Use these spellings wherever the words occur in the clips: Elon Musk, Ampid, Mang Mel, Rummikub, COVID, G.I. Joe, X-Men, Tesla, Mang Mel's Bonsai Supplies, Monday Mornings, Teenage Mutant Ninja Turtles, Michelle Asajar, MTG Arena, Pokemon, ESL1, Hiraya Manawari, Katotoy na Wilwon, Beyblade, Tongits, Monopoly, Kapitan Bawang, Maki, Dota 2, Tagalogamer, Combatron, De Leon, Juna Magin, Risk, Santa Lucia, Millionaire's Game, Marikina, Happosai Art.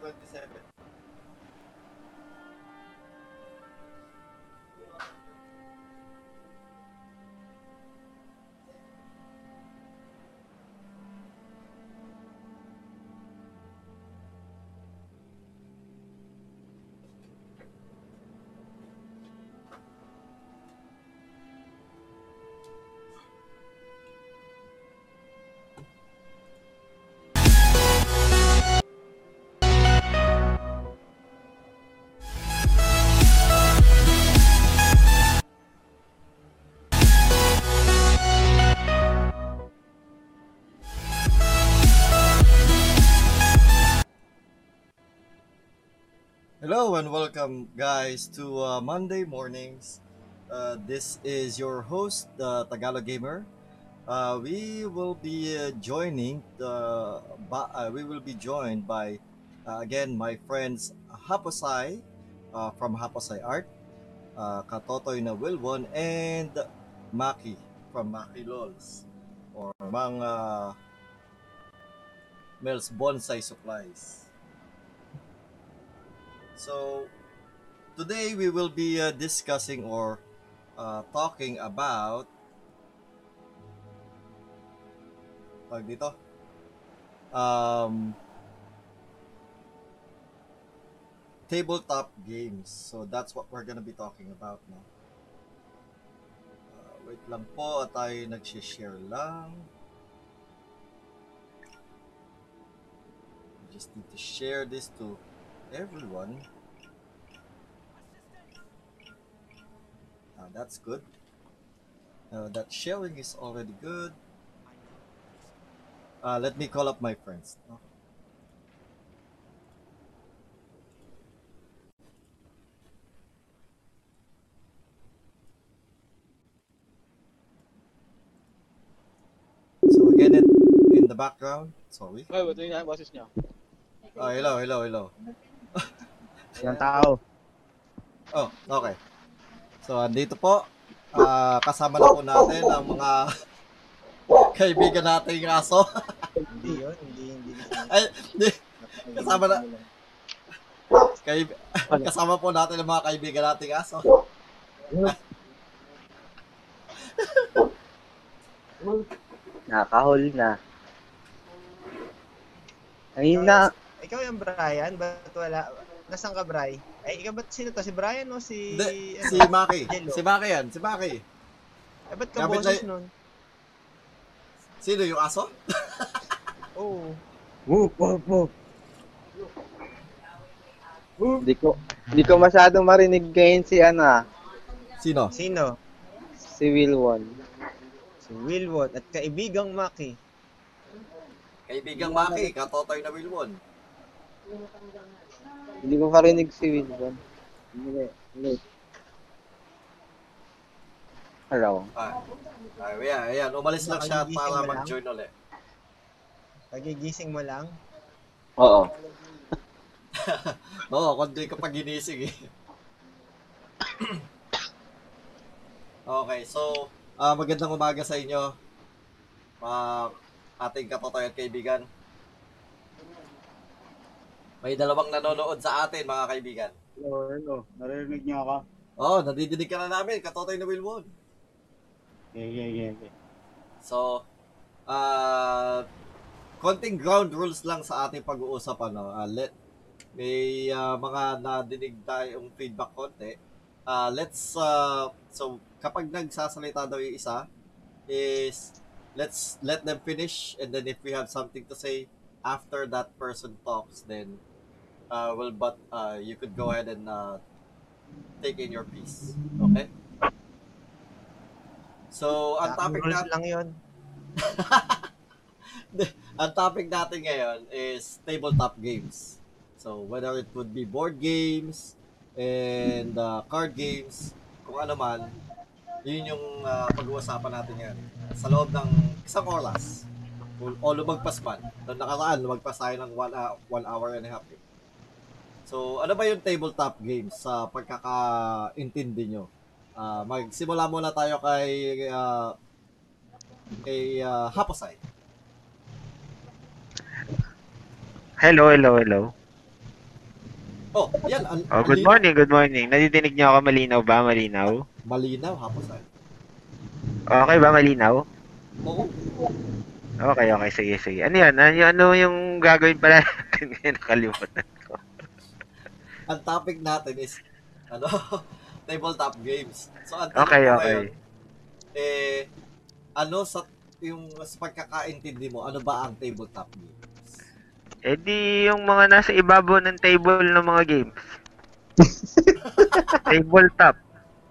27. Hello and welcome guys to Monday mornings. This is your host, Tagalogamer. We will be joined by again my friends Happosai from Happosai Art, Katotoy na Wilwon, and Maki from Maki Lols or Mang Mel's Bonsai Supplies. So, today we will be discussing or talking about tabletop games. So, that's what we're gonna be talking about now. Wait lang po at tayo nag-share lang. Just need to share this to everyone. That's good. That sharing is already good. Let me call up my friends. So again, in the background. Sorry. Oh, ito yung boses niya. Oh, hello. Ilang tao. Oh, okay. So, andito po, kasama na po natin ang mga kaibigan nating aso. Kasama po natin ang mga kaibigan nating aso. Nakahol na. Ayun na. Ikaw yung Brian, ba't wala? Nasaan ka, Bri? Eh, ikaw ba't sino to? Si Brian o si... si Maki. Si Maki yan. Si Maki. Eh, ba't ka boses nun? Sino? Yung aso? Oo. Hindi ko masyadong marinig ngayon si Ana. Sino? Si Wilwon. Si Wilwon at kaibigang Maki. Kaibigang Maki, Katotoy na Wilwon. Hindi ko karinig si Wilwon. Hello. Ayan. Umalis lang siya para mag-join ulit. Pagigising mo lang? Oo. Oo, kundi kapag ginising eh. Okay, so magandang umaga sa inyo. Ating Katotoy at kaibigan. May dalawang nanonood sa atin, mga kaibigan. Hello. Naririnig niyo ako? Oo, nadidinig ka na namin, Katotoy na Wilwon. Yeah. So, konting ground rules lang sa ating pag-uusap. May mga nadinig tayong feedback konti. So, kapag nagsasalita daw yung isa, is... let's let them finish, and then if we have something to say after that person talks, then you could go ahead and take in your piece. Okay? So, ang topic natin lang 'yon. Ang topic natin ngayon is tabletop games. So, whether it would be board games and card games, kung ano man, yun yung pag-uusapan natin yan sa loob ng isang oras o lumagpas man. Noong nakaraan, lumagpas tayo ng 1 hour and a half. So, ano ba yung tabletop games sa pagkakaintindi nyo? Magsimula muna tayo kay Happosai. Hello. Oh, yan. Oh, good morning, good morning. Nadidinig niyo ako malinaw ba? Malinaw? Malinaw, Happosai. Okay ba, malinaw? Oo. Okay, okay. Sige, sige. Ano yan? Ano yung gagawin pala natin ngayon? Nakalimutan ko. Ang topic natin is, ano, tabletop games. So, ang topic okay, okay. Ngayon, eh, ano sa, yung, sa pagkakaintindi mo, ano ba ang tabletop game? Eh di yung mga nasa ibabaw ng table ng mga games. Tabletop.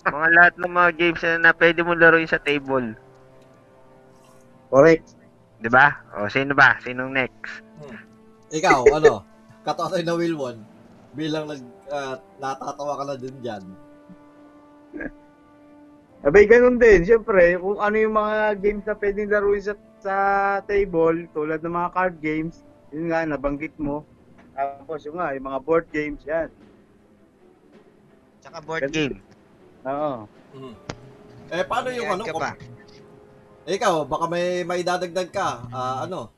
Mga lahat ng mga games na pwede mo laruin sa table. Correct. Diba? O sino ba? Sinong next? Hmm. Ikaw, ano? Katotoy na Wilwon. Bilang natatawa ka na din dyan. Abay, ganun din. Siyempre, kung ano yung mga games na pwede laruin sa table, tulad ng mga card games, yun nga, nabanggit mo. Tapos yun nga, yung mga board games, yan. Tsaka board game. Oo. Mm-hmm. Eh, paano yung ano? Ka ikaw, baka may dadagdag ka. Ano?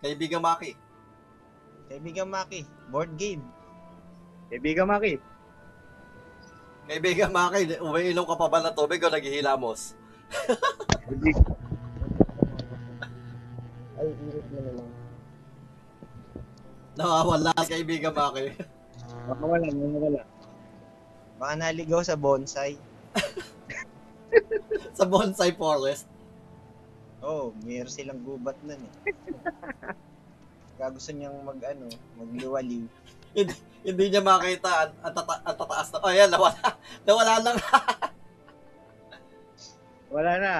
Kaibigang Maki. Kaibigang Maki, board game. Kaibigang Maki. Kaibigang Maki, umiinom ka pa ba na tubig o naghihilamos? Ay, irit mo naman. Nakawala kaibigan ba kayo? Nakawala. Baka naligaw sa bonsai. Sa bonsai forest? Oh, mayroon silang gubat nun eh. Kaya gusto niyang magliwaliw. Hindi niya makita at tataas na. Oh, yan, nawala lang. Wala na.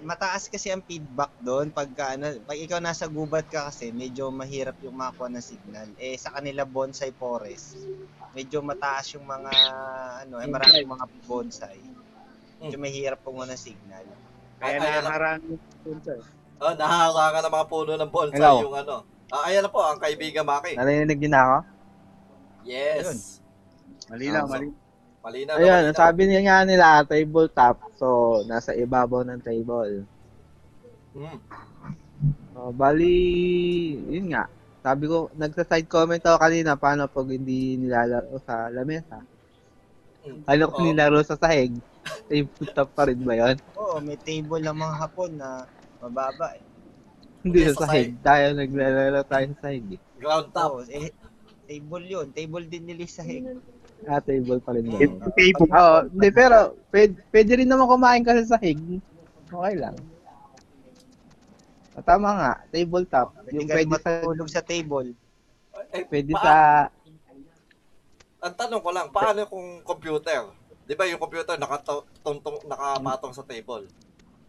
Mataas kasi ang feedback doon pag ikaw nasa gubat ka kasi medyo mahirap yung makuha ng signal. Eh sa kanila bonsai forest, medyo mataas yung mga maraming mga bonsai. Medyo mahirap kung ng signal. Kaya naharang bonsai. Oh, nahawakan ng mga puno ng bonsai. Hello. Yung ano. Ayan na po ang kaibigan Maki. Narinig niyo na ako? Yes. Ayun. Malinaw. Ayun, sabi nga nila tabletop. So, nasa ibabaw ng table. Mm. Oh, bali, yun nga. Sabi ko, nagsa-side comment ako kanina paano pag hindi nilalaro sa lamesa. Halo ko nilaro sa sahig. Tabletop pa rin ba yun? Oo, may table ng mga Hapon na mababa eh. Hindi sa sahig. Tayo naglalaro tayo sa sahig eh. Ground top. Eh, table yun. Table din nila sa sahig. Table pa rin yun. Oo, hindi, pero pwede rin naman kumain kasi sa sahig. Okay lang. Tama nga, tabletop. Yung pwede matulog sa table. Eh, pwede sa... Ang tanong ko lang, paano kung computer? Di ba yung computer nakamatong sa table?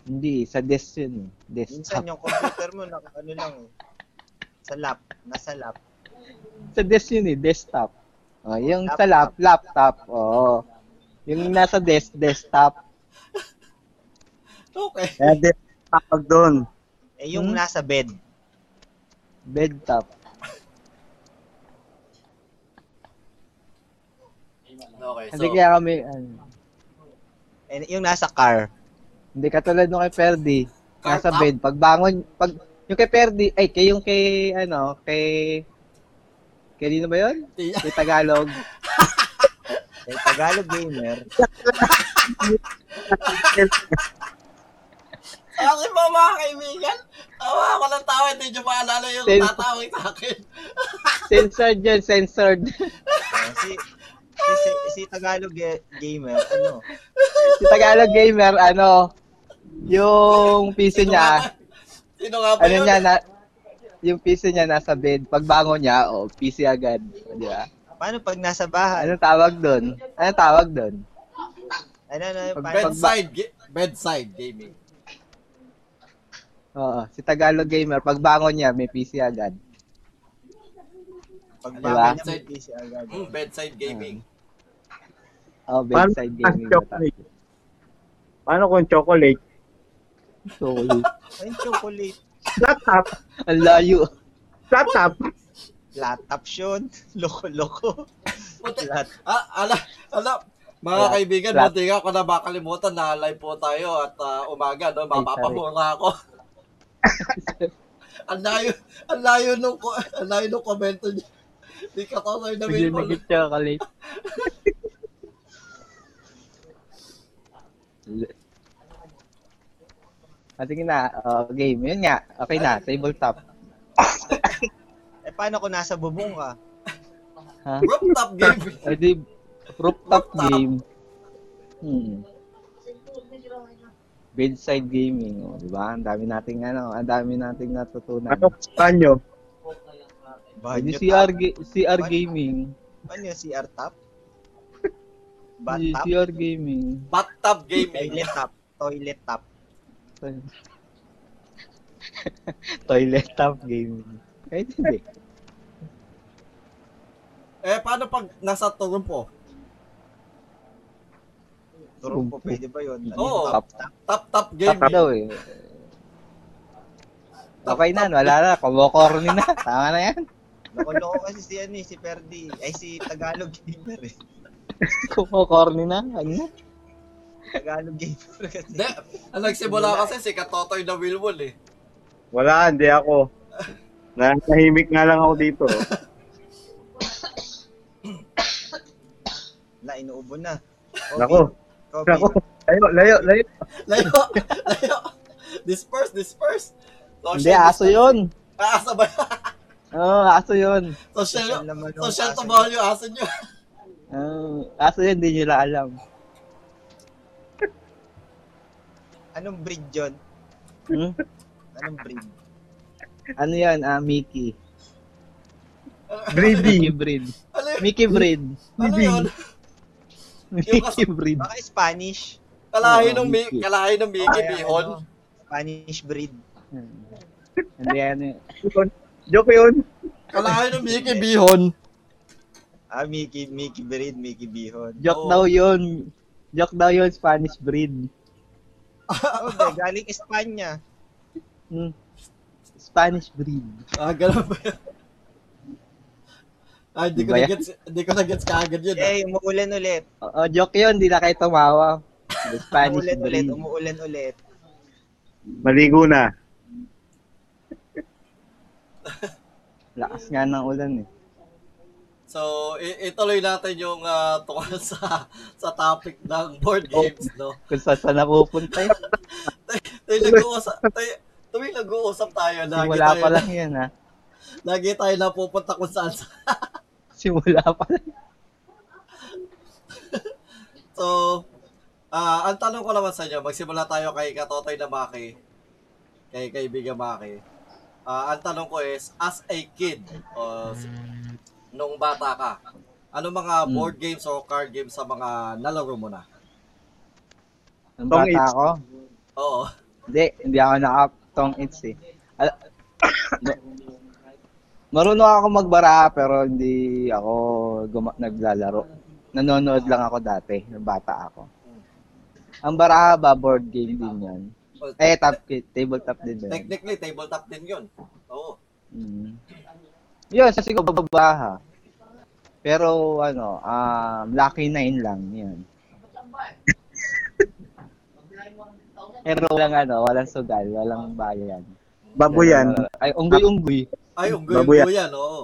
Hindi, sa desk yun. Minsan yung computer mo, nasa lap. Sa desk yun eh, desktop. Oh, yung sa laptop. Oo. Yung nasa desktop. Okay. Kaya desktop doon. Eh yung nasa bed. Bedtop. Okay, so... Hindi kaya kami... And yung nasa car. Hindi, katulad nung kay Ferdy. Nasa bed. Pagbangon... Yung kay Ferdy... Ay, yung kay... Kanino ba yun? Kay Tagalog. Kay Tagalog Gamer. Akin po mga kaibigan. Tawa ko ng tawa. Hindi nyo maalala yung tatawag sa akin. Censored yun. Censored. Si Tagalog Gamer, ano? Si Tagalog Gamer, ano? Yung PC niya. Sino nga ba yun? Ano niya na... Yung PC niya nasa bed. Pagbangon niya, PC agad. Di ba? Paano pag nasa bahay? Anong tawag doon? Bedside gaming. Oo. Si Tagalog Gamer, pagbangon niya, may PC agad. Pagbangon niya, may PC agad. Bedside gaming. Oo, bedside gaming. Paano kung chocolate? Chocolate. Flat top yun. Loko. Mga kaibigan, buti nga ako na makalimutan na live po tayo at umaga, no? Mapapamura ako. Ang layo nung komento niya. Di Katotoy na Wilwon. Nagit siya ka late. Ating na, game. Yun nga. Okay na, tabletop. Eh, paano kung nasa bubong ka? Huh? Rooftop game. Ay, di, rooftop game. Bedside gaming, oh, di ba? Ang dami nating ano, ang dami nating natutunan. Ano banyo? Banyo CR gaming. Banyo CR tap. Bathtub CR gaming. Bathtub gaming. Toilet tap. Toilet tap. Toilet tap gaming. Eh, hindi. Eh, paano pag nasa turumpo? Turumpo, pwede ba yun? Oo, tap game. Tap daw eh. Okay na, wala na, kumukorni na. Tama na yan. Loko-loko kasi si ano eh, si Perdi. Ay, si Tagalogamer eh. Kumukorni na, ano? Tagalogamer kasi. Hindi, nagsimula kasi si Katotoy na Wilwon eh. Wala, hindi ako. Nakahimik nga lang ako dito. Na, inuubo na. Okay. Nako. Layo. Layo. Disperse. Hindi, aso yun. Aso ba? Oo, aso yun. Social to bawal yung aso nyo. Aso yun, hindi nyo lang alam. Anong breed yun? Anong breed? Ano yan? Mickey. Breeding. Mickey breed. Ano yun? Mickey breed. Baka Spanish. Kalahin ng Mickey, Bihon. Spanish breed. Hindi ano yun. Joke yun. Kalahin ng Mickey, Bihon. Ah, Mickey breed, Mickey Bihon. Joke daw yun, Spanish breed. Okay, galing Espanya. Spanish breed. Ah, gano'n ba yun? Ay, di ko na gets kaagad yun. Eh, umuulan ulit. Oo, joke yun, di na kayo tumawa. Spanish breed. Umuulan ulit. Maligo na. Lakas nga ng ulan eh. So, ituloy natin yung tungkol sa topic ng board games, no? Kung saan napupunta yun. Tuwing nag-uusap tayo, wala pa lang yan, ha? Lagi tayo napupunta kung saan Simula pa rin. So, ang tanong ko naman sa inyo, magsimula tayo kay Katotoy na Maki, kay kaibigan Maki. Ang tanong ko is, as a kid, nung bata ka, ano mga board games o card games sa mga nalaro mo na? Nung bata ko? Oo. Hindi ako naka-tong-its eh. Marunong ako magbara pero hindi ako naglalaro. Nanonood lang ako dati, nung bata ako. Ang baraha ba, board game din yan? Eh, tabletop din yun. Technically, tabletop din yun. Oo. Yun, sa siguro babaha. Pero, Lucky 9 lang, yun. Pero walang sugal, walang bayan. Baboyan. Ay, unggoy. Ay, unggoy yan, oo.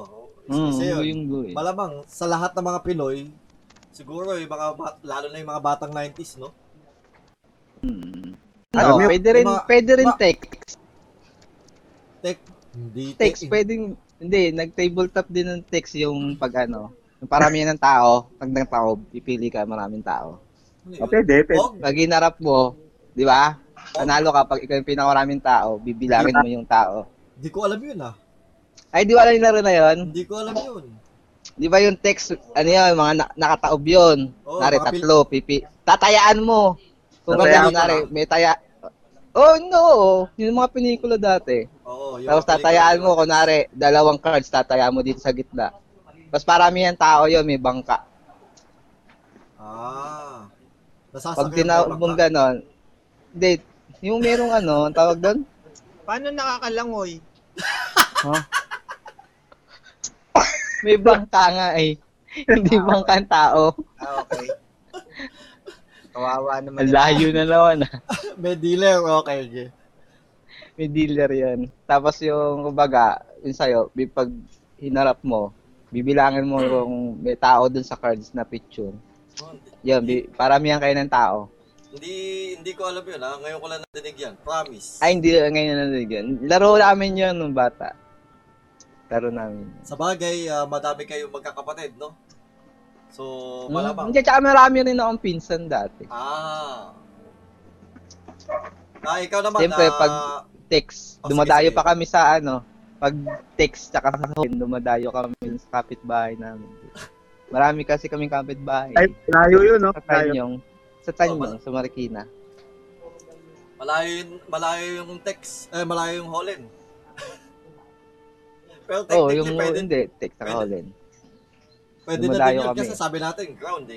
Unggoy. Malamang, sa lahat ng mga Pinoy, siguro, lalo na yung mga batang 90s, no? No, pwede rin text. Text, pwedeng, hindi, nag-tabletop din ng text yung yung paramihan ng tao, pag ng tao, ipili ka, maraming tao. Pwede. Pag inarap mo, di ba? Nanalo ka, pag ikaw yung pinakaraming tao, bibilangin mo yung tao. Hindi ko alam yun ah. Ay, di ba alam yung laro na yun? Hindi ko alam yun. Di ba yung text, mga nakataob yun? Oh, nari, tatlo, tatayaan mo. Kung ganyan, nari, may taya. Oh no, yung mga pinikula dati. Oh, tapos tatayaan mo, kunwari, dalawang cards, tatayaan mo dito sa gitna. Tapos paramihan tao yun, may bangka. Ah. Pag tinabong ganon, date. Yung merong ang tawag doon? Paano nakakalangoy? Huh? May bangka nga eh. Hindi bangka ang tao. Ah, okay. Kawawa naman. Layo na naman. May dealer, okay. May dealer yan. Tapos yung, kumbaga, yung sayo, pag hinarap mo, Bibilangin mo kung may tao dun sa cards na picture. Yan, paramihan kayo ng tao. Hindi ko alam yun, ha? Ngayon ko lang natinig yan. Promise. Ay, hindi ngayon natinig yan. Laro namin yun nung bata. Laro namin. Sa bagay, madami kayong magkakapatid, no? So, malamang. Hindi, tsaka marami rin akong pinsan dati. Ikaw naman, siyempre, pag text, dumadayo sige. Pa kami sa ano, pag text tsaka sa phone, dumadayo kami sa kapitbahay namin. Marami kasi kaming kapitbahay. Ay, layo yun, no? Sa Tanyong, sa Marikina. Malayo yung text, malayo yung Holland. Pero technically, pwede. Hindi, text sa Holland. Pwede na din yun, kasi sabi natin, ground.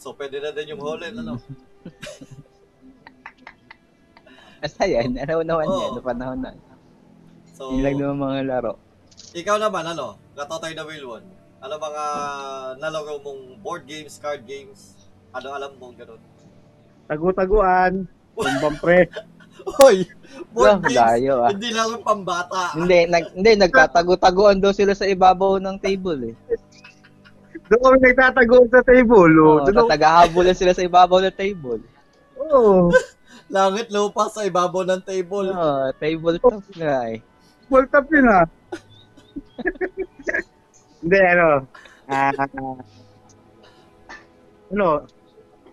So, pwede na din yung Holland, ano? Basta yan, naman yan, napanahon na. So, yun lang naman mga laro. Ikaw naman, ano? Katotoy na Wilwon. Ano mga nalaro mong board games, card games? Ano alam mong ganun? Tagu-taguan. Pambampre. Hoy! Board games, layo, hindi lang pambata. Hindi, nagtatagu-taguan daw sila sa ibabaw ng table eh. Doon kami nagtataguan sa table. Tatagahabulan sila sa ibabaw ng table. Oo. Langit lupa sa ibabaw ng table. Tabletop na eh. Tabletop yun ah. Hindi,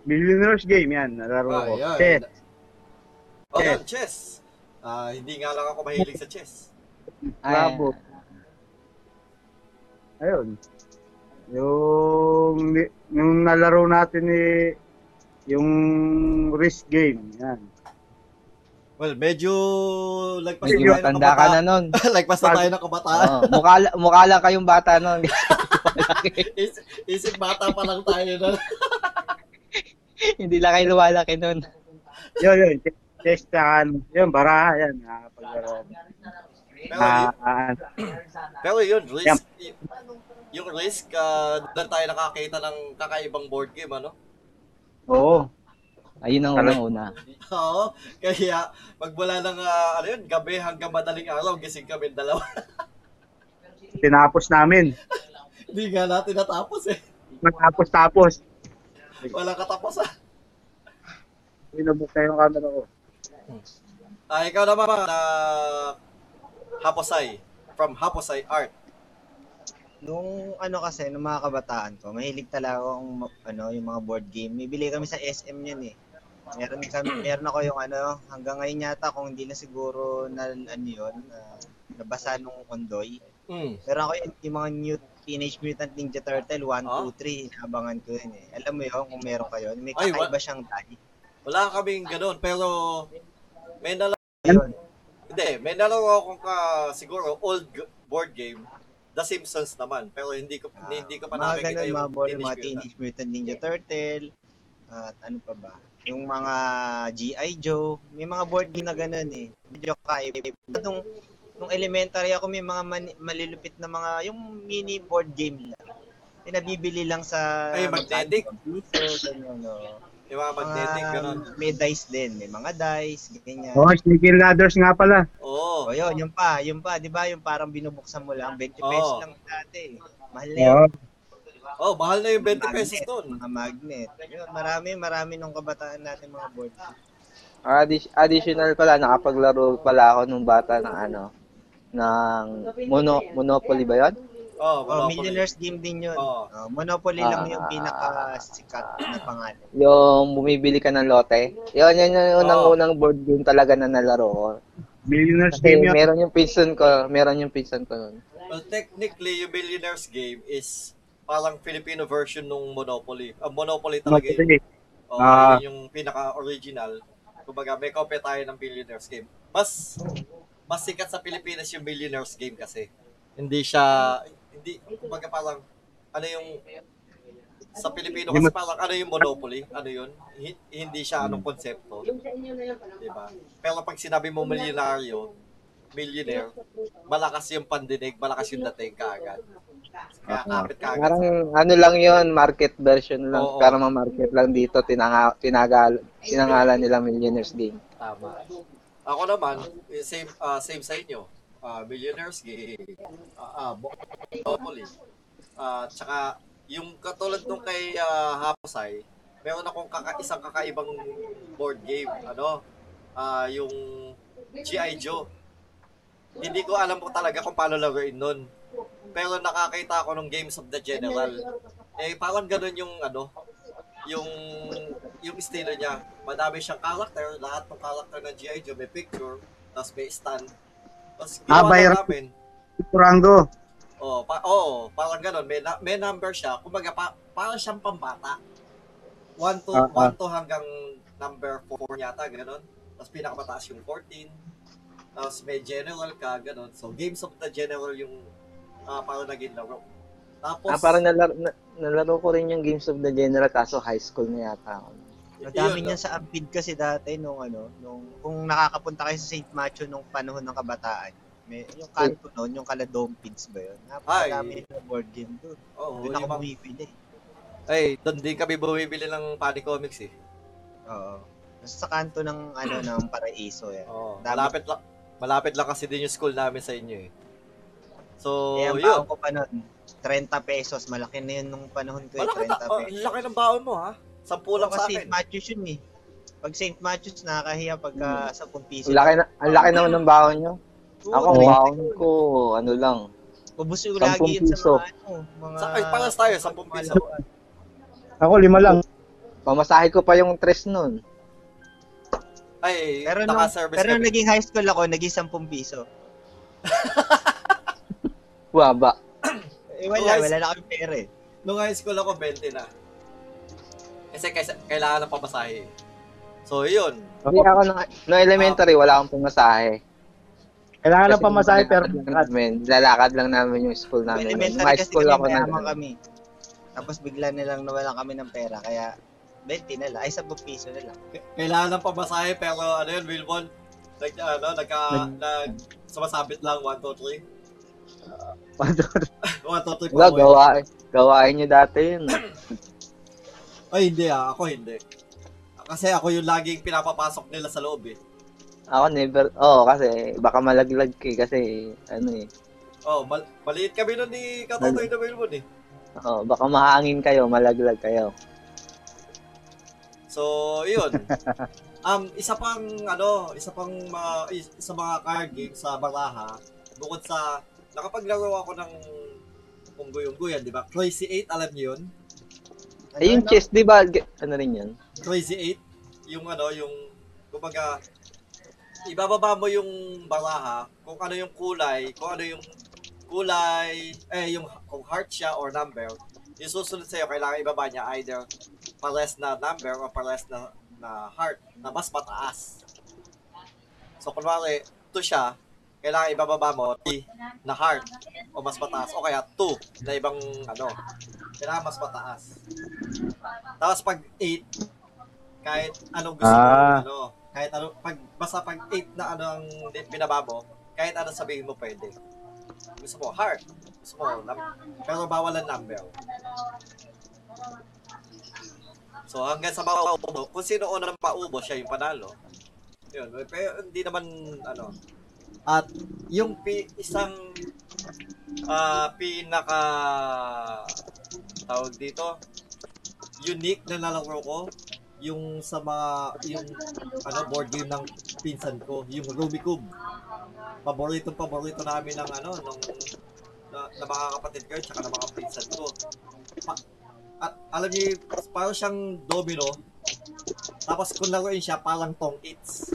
Millionaire's Game yan, nalaro ko. Chess. Hindi nga lang ako mahilig sa chess. Bravo. Ayun. Yung nalaro natin eh, yung Risk game, yan. Well, medyo lagpas tayo ng kabataan. Ka na nun. Lagpas na tayo ng kabataan. Mukha lang kayong bata nun. Isip bata pa lang tayo nun. Hindi lang kayo lumalaki nun. Yun. Testan. Yun, bara. Yan. Pero yun, Risk. Yung Risk, doon tayo nakakita ng kakaibang board game, ano? Oo. Ayun ang una. Oo. Kaya, magmula ng, gabi hanggang madaling araw, gising kami dalawa. Tinapos namin. Hindi nga natin natapos eh. Matapos-tapos. Wala katapusan. Binubuk na yung camera ko. Ikaw naman, Happosai. From Happosai Art. Nung nung mga kabataan ko, mahilig talaga akong yung mga board game. Bibili kami sa SM yun eh. Meron ako yung hanggang ngayon yata kung hindi na siguro nabasa nung kondoy. Meron ako yung mga new Teenage Mutant Ninja Turtle 1, 2, 3, abangan ko yun eh. Alam mo yun kung meron kayo, may kakaiba siyang tali. Wala kaming ganoon pero may nalaro. Hindi, may nalaro akong siguro old board game. The Simpsons naman, pero hindi ko pa nakikita yung mga Teenage Mutant Ninja Turtle, at ano pa ba? Yung mga G.I. Joe, may mga board game na ganun eh. Medyo kaiba. Nung elementary ako, may mga malilupit na mga, yung mini board game lang. Pinabibili lang sa... Ay, magnetic? So, ganyan, yung mga magnetic, ganun. May dice din, may mga dice, ganyan. Snake and Ladders nga pala. Oo. Oh, yun pa, di ba? Yung parang binubuksan mo lang, 20 pesos lang dati. Mahal na yun. Mahal na yung 20 pesos doon. Mga magnet. Yun, marami nung kabataan natin mga board game. Additional pala, nakapaglaro pala ako nung bata ng Monopoly ba yun? Millionaire's Game din yun. Monopoly lang yung pinakasikat na pangalan. Yung bumibili ka ng lote. Yun yung unang board game talaga na nalaro ko. Millionaire's Game yun. Meron yung pinsan ko nun. Well, technically, yung Millionaire's Game is parang Filipino version ng Monopoly. Monopoly talaga yun. Yung pinaka-original. Kumbaga, may kopya tayo ng Millionaire's Game. Mas sikat sa Pilipinas yung Millionaire's Game kasi. Hindi, kumbaga parang, sa Pilipino kasi parang yung Monopoly, hindi siya konsepto. Diba? Pero pag sinabi mo millionaire, malakas yung pandinig, malakas yung dating kaagad. Kaya kapit kaagad. Parang lang yun, market version lang. Parang market lang dito, tinangalan nilang Millionaire's Game. Tama. Ako naman, same sa inyo. Millionaire's Game. Monopoly. Tsaka yung katulad nung kay Happosai, meron akong isang kakaibang board game, yung G.I. Joe. Hindi ko alam po talaga kung paano laruin nun. Pero nakakita ako ng Games of the General. Eh parang ganun yung yung estilo niya. Madami siyang character, lahat ng character ng G.I. Joe may picture, tapos may stand. Tapos ginawa namin. Turango. Oo, parang ganun. May number siya. Kumbaga, parang siyang pambata. 1 to, hanggang number 4 yata, ganun. Tapos pinakamataas yung 14. Tapos may general ka, ganun. So, Games of the General yung parang naging laro. Tapos... parang nalaro ko rin yung Games of the General, kaso high school na yata. Madami niya sa Ampid kasi dati kung nakakapunta kayo sa St. Matthew nung panahon ng kabataan. May yung kanto noon, yung Kaladompins ba yun? Napakadami na board game doon. Doon ako bumibili. Ay, doon din kami bumibili ng Panic Comics eh. Oo. Sa kanto ng ng Paraiso yan. Oo. Malapit lang kasi din yung school namin sa inyo eh. So, yun. Kaya baon ko pa noon, 30 pesos. Malaki na yun nung panahon ko eh, 30 pesos. Laki ng baon mo ha? 10 lang sa akin. St. Matthews yun eh. Pag St. Matthews, nakakahiya pagka 10 piso. Ang laki naman ng baon nyo. Ako, baon ko, lang. Ubus yung lagi yun sa mga... Ay, pangas tayo, 10 piso. Ako, 5 lang. Pamasahe ko pa yung 3 nun. Ay, naka-service kami. Pero naging high school ako, naging 10 piso. Waba. Eh, wala na kami pera eh. Nung high school ako, 20 na. Kasi kailangan ng pamasahe. So, yun. Hindi ako, no elementary, wala akong pumasahe. Kailangan lang pamasahe pero lalakad lang namin yung school namin. May school ako na kami. Tapos bigla nilang nawalan kami ng pera kaya 20 na lang, ay 10 piso na lang. Kailangan lang pamasahe pero Wilwon, sumasabit lang 1, 2, 3. 1, 2, 3. Gawain niyo dati yun. Ay hindi ako hindi. Kasi ako yung laging pinapapasok nila sa loob eh. Ako never, kasi baka malaglag eh, kasi eh. Maliit kami nun ni Katotoy na Wilwon eh. Baka mahangin kayo, malaglag kayo. So, yun. Isa mga card games sa Baraha, bukod sa, nakapaglaro ako ng unggoy-unggoyan, di ba? Crazy 8, alam niyo yun? Yung chess, di ba? Ano rin yun? Crazy 8, kumbaga, ibababa mo yung baraha, kung heart siya or number, yung susunod sa'yo, kailangan ibaba niya either pares na number or pares na heart na mas mataas. So, kunwari, 2 siya, kailangan ibababa mo 3 na heart o mas mataas, o kaya 2 na ibang, kailangan mas mataas. Tapos, pag 8, kahit anong gusto mo, kahit ano, basta pag 8 na ang binaba mo, kahit ano sabihin mo pwede. Gusto mo heart, gusto mo number, pero bawal ang number. So hanggang sa mauubo, kung sino una ng paubo, siya yung panalo. Yun, pero hindi naman, At yung isang pinaka, tawag dito, unique na nalaro ko, yung sa board game ng pinsan ko, yung Rummikub. Paborito namin ng ng mga kapatid ko tsaka ng mga pinsan ko. At alam niyo, parang siyang domino. Tapos kung laruin siya, parang tong-its.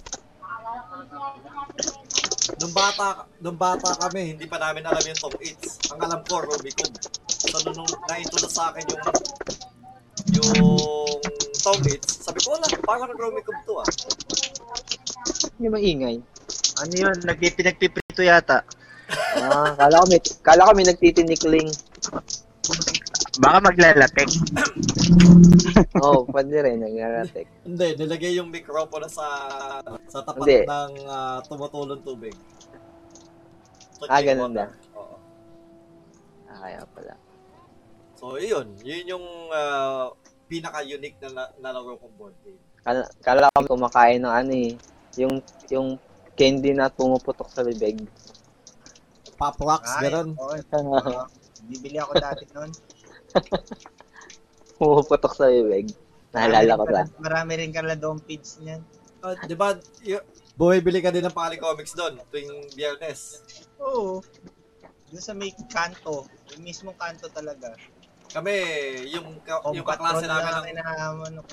Nung bata kami, hindi pa namin alam yung tong-its. Ang alam ko, Rummikub. So nung na-introduce sa akin yung Tongits, sabi ko lang, parang Rummikub to ah. Hindi maingay. Ano yun? Nagpipinagpiprito yata. Kala ko may nagtitinikling. Baka maglalatek. Pwede rin, naglalatek. Hindi, nilagay yung mikropono sa tapat ng tumutulong tubig. Ganun na. Oo. Kaya pala. So, yun yung... pinaka-unique na nalaro kong board game. Kala ko kumakain ng yung candy na pumuputok sa bibig. Pop rocks, gano'n. Bibili ako dati noon. Pumuputok sa bibig. Naalala ko pa. Marami rin ka na doon feeds niyan. Oh, di ba, bumibili ka din ng pali comics doon tuwing Biyernes? Oo. Doon sa may kanto. Yung mismong kanto talaga. Kami, yung kaklase namin. Ng,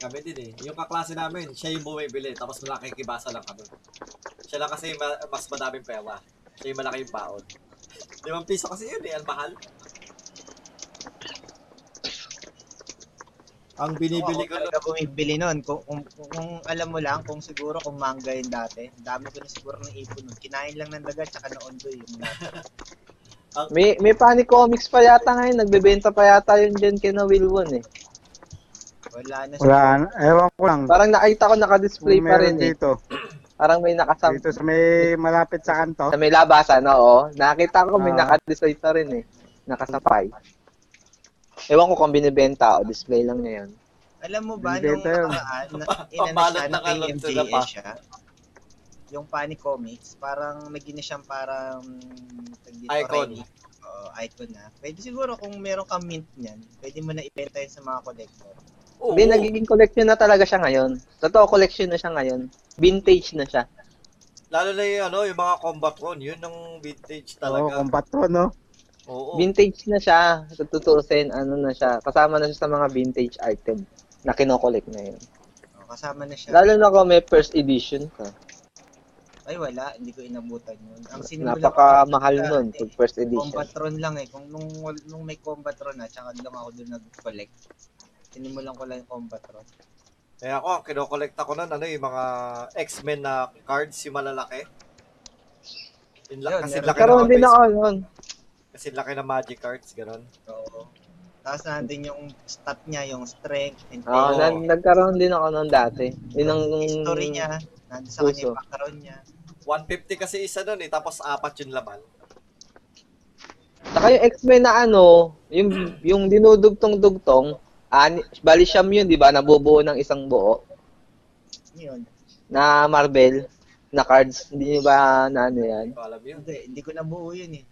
kami din eh. Yung kaklase namin, siya yung bumibili. Tapos nakikibasa lang kami. Siya lang kasi mas madaming pera. Siya yung malaking baon. 5 piso kasi yun eh. Ang mahal. Ang binibili ko lang. Bumibili nun. Kung alam mo lang, kung siguro kung manga yun dati, dami ko na siguro ng ipon nun. Kinain lang ng dagat, tsaka noon doon yun. May panic comics pa yata ngayon. Nagbebenta pa yata yun dyan kay na Wilwon eh. Wala na siya. Ewan ko lang. Parang nakita ko nakadisplay pa rin dito. Eh. Parang may nakasama. Dito sa may malapit sa kanto. Sa may labasan, oo. Nakita ko may nakadisplay pa rin eh. Nakasapay. Ewan ko kung binibenta o display lang ngayon. Alam mo ba, nung inanasya na kay MJS siya, yung Panic Comics, parang naging na siyang parang icon. Icon na. Pwede siguro kung meron kang mint niyan, pwede mo na ibenta yun sa mga collector. Hindi, nagiging collection na talaga siya ngayon. Totoo, collection na siya ngayon. Vintage na siya. Lalo na yung, ano, yung mga Combatron, yun ang vintage talaga. Oo, Combatron, no? Oo. Vintage na siya, tutuusin, ano na siya. Kasama na siya sa mga vintage item na kinokollect na yun. Oh, kasama na siya. Lalo na kung may first edition ka. Ay wala, hindi ko inabutan yun. Ang napakamahal nun pag first edition. Combatron lang eh. Kung nung may Combatron na, tsaka lang ako doon nag-collect. Sinimulan ko lang yung Combatron. Eh ako, kinokollect ako nun, ano yung mga X-Men na cards, yung malalaki. Kasi laki na din ako nun. Kasi laki na magic cards, gano'n. Oo. Tapos nandun yung stat niya, yung strength. Oo, nagkaroon din ako nun dati. Yung history niya, nandun sa kanya yung background niya. 150 kasi isa nun eh, tapos 4 yung laman. Saka yung X-Men na ano, yung dinudugtong-dugtong, bali siyam yun, di ba? Nabubuo ng isang buo. Yun. Na Marvel, na cards. Hindi nyo ba na ano yan? Hindi ko nabuo yun eh.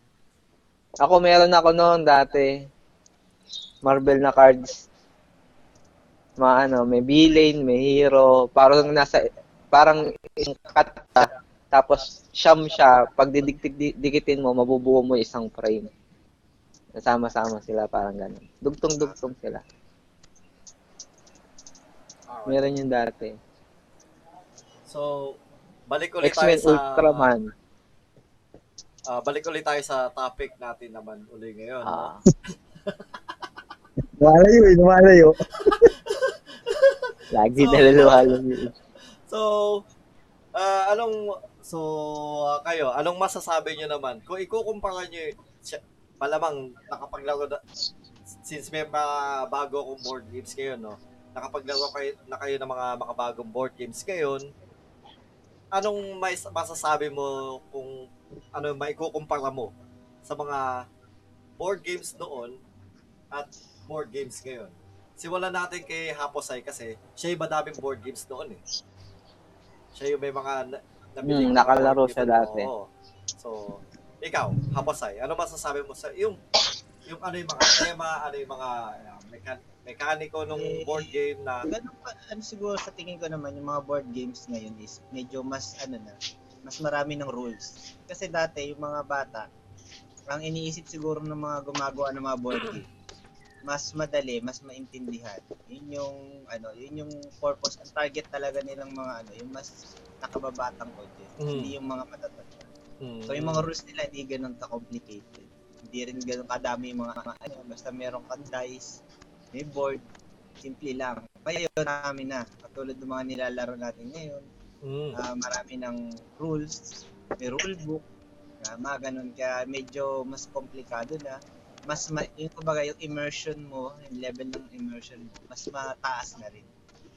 Ako meron ako noon dati. Marvel na cards. May villain, may hero, parang isang kata. Tapos siyam siya, pag didikitin mo, mabubuo mo isang frame. Nasama-sama sila parang ganun. Dugtong-dugtong sila. Meron yung dati. So, balik ulit tayo sa X-Men Ultraman. Balik ulit tayo sa topic natin naman ulit ngayon. Lumalayo. Lagi nalalayo. So, kayo, anong masasabi nyo naman? Kung ikukumpara nyo, malamang nakapaglaro na, since may mga bago akong board games ngayon, no? Nakapaglaro kayo ng mga makabagong board games ngayon, anong masasabi mo kung ano maikukumpara mo sa mga board games noon at board games ngayon? Simulan natin kay Happosai kasi siya yung madaming board games noon eh. Siya yung may mga nakalaro siya dati. So, ikaw, Happosai, ano masasabi mo sa yung ano yung mga tema, ano yung mga mekaniko nung board game na... Ano siguro sa tingin ko naman yung mga board games ngayon is medyo mas mas marami ng rules. Kasi dati, yung mga bata, ang iniisip siguro ng mga gumagawa ng mga board game, mas madali, mas maintindihan. Yun yung purpose, ang target talaga nilang mga yung mas nakababatang audience, hindi yung mga matatanda. So yung mga rules nila, hindi ganun ka-complicated. Hindi rin ganun kadami yung mga basta meron kang dice, may board, simple lang. Kaya yun namin na, katulad ng mga nilalaro natin ngayon, marami ng rules, may rulebook, mga ganun. Kaya medyo mas komplikado na. Yung kumbaga yung immersion mo, yung level ng immersion, mas mataas na rin.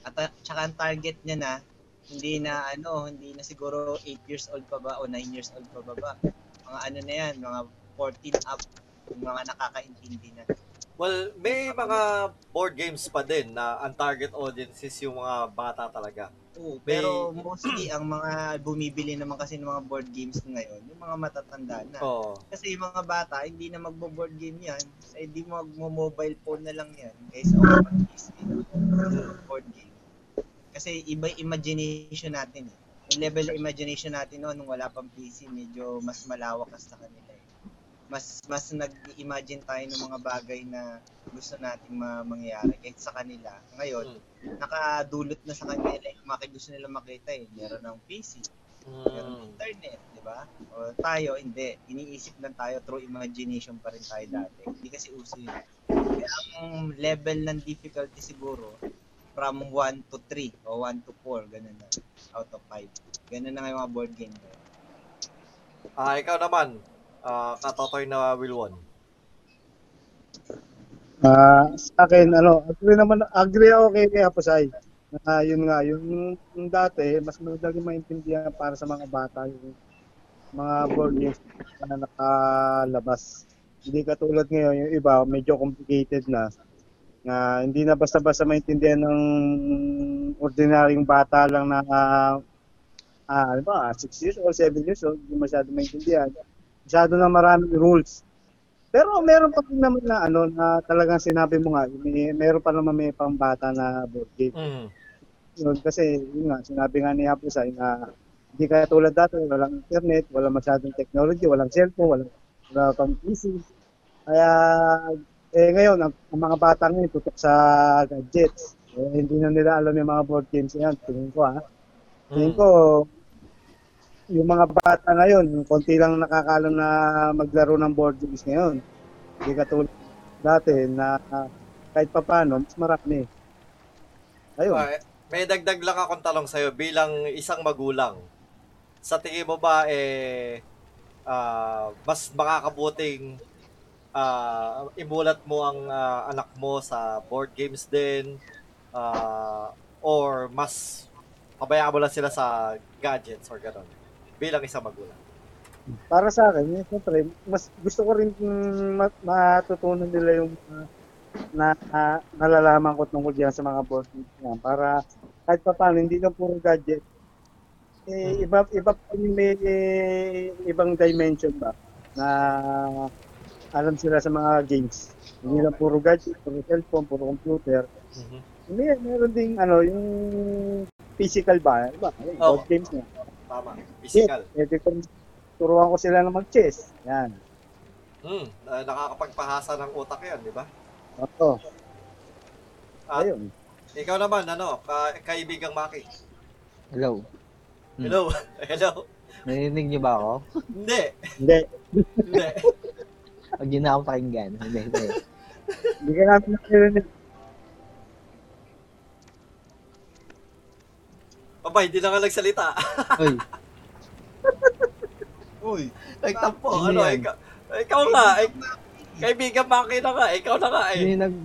At tsaka ang target niya na, hindi na siguro 8 years old pa ba o 9 years old pa ba. Mga na yan, mga 14 up, yung mga nakakaintindi na. Well, may mga board games pa din na ang target audience is yung mga bata talaga. Oo, pero mostly ang mga bumibili naman kasi ng mga board games ngayon, yung mga matatanda na. Oh. Kasi yung mga bata, hindi na magbo-board game yan. Kasi hindi mag-mobile phone na lang yan. Kaysa ako mag-PC board game. Kasi iba imagination natin. Yung level ng imagination natin noon, nung wala pang PC, medyo mas malawak sa kanila. Mas nag-imagine tayo ng mga bagay na gusto nating mangyari kahit sa kanila. Ngayon, nakadulot na sa kanila yung mga gusto nila makita eh. Meron ng PC, meron ng internet, di ba? O tayo, hindi. Iniisip lang tayo through imagination pa rin tayo dati. Hindi kasi uso yun. Kaya ang level ng difficulty siguro, from 1 to 3 o 1 to 4, ganun na. Out of 5. Ganun na nga yung mga board game. Ah, ikaw naman. Katotoy na Wilwon. Sa akin, agree ako kay Happosai. Yun nga, yung dati, mas madaling maintindihan para sa mga bata yung mga board games na nakalabas. Hindi katulad ngayon, yung iba, medyo complicated na. Hindi na basta-basta maintindihan ng ordinaryong bata lang na 6 years old, 7 years old, hindi masyado maintindihan. Masyado na maraming rules. Pero meron pa rin naman na na talagang sinabi mo nga, meron pa naman may pambata na board game. Yun, kasi yun nga, sinabi nga ni Happosai na hindi kaya tulad dati, walang internet, walang masyadong technology, walang cellphone, walang pang PC. Kaya ngayon, ang mga bata ngayon tutok sa gadgets. Hindi na nila alam yung mga board games yan. Tingin ko, yung mga bata ngayon, konti lang nakakalam na maglaro ng board games ngayon. Hindi katulad dati na kahit papaano, mas marami. Ayun. May dagdag lang akong talong sa'yo bilang isang magulang. Sa tingin mo ba, mas makakabuting imulat mo ang anak mo sa board games din? Or mas pabayaan mo lang sila sa gadgets or gano'n? Bilang isang magulang. Para sa akin, siyempre, mas gusto ko rin matutunan nila yung nalalaman ko tungkol diyan sa mga board games niya. Para kahit pa paano, hindi lang puro gadget. Iba pa yung may ibang dimension ba na alam sila sa mga games. Hindi lang puro gadget, puro cellphone, puro computer. Meron ding yung physical ba? Board games niya. Tama, physical. Turuan ko sila na mag-chess. Yan. Nakakapagpahasa ng utak yan, di ba? Oo. Ayun. Ikaw naman, kaibigang Maki. Hello. Hello. Hello. Narinig niyo ba ako? Hindi. Pag yun na akong pakinggan. Hindi ka namin narinig. Papa, hindi na ka nagsalita. Uy. Nagtampo. Ikaw na. Kaibigan, Maki na ka. Ikaw na ka.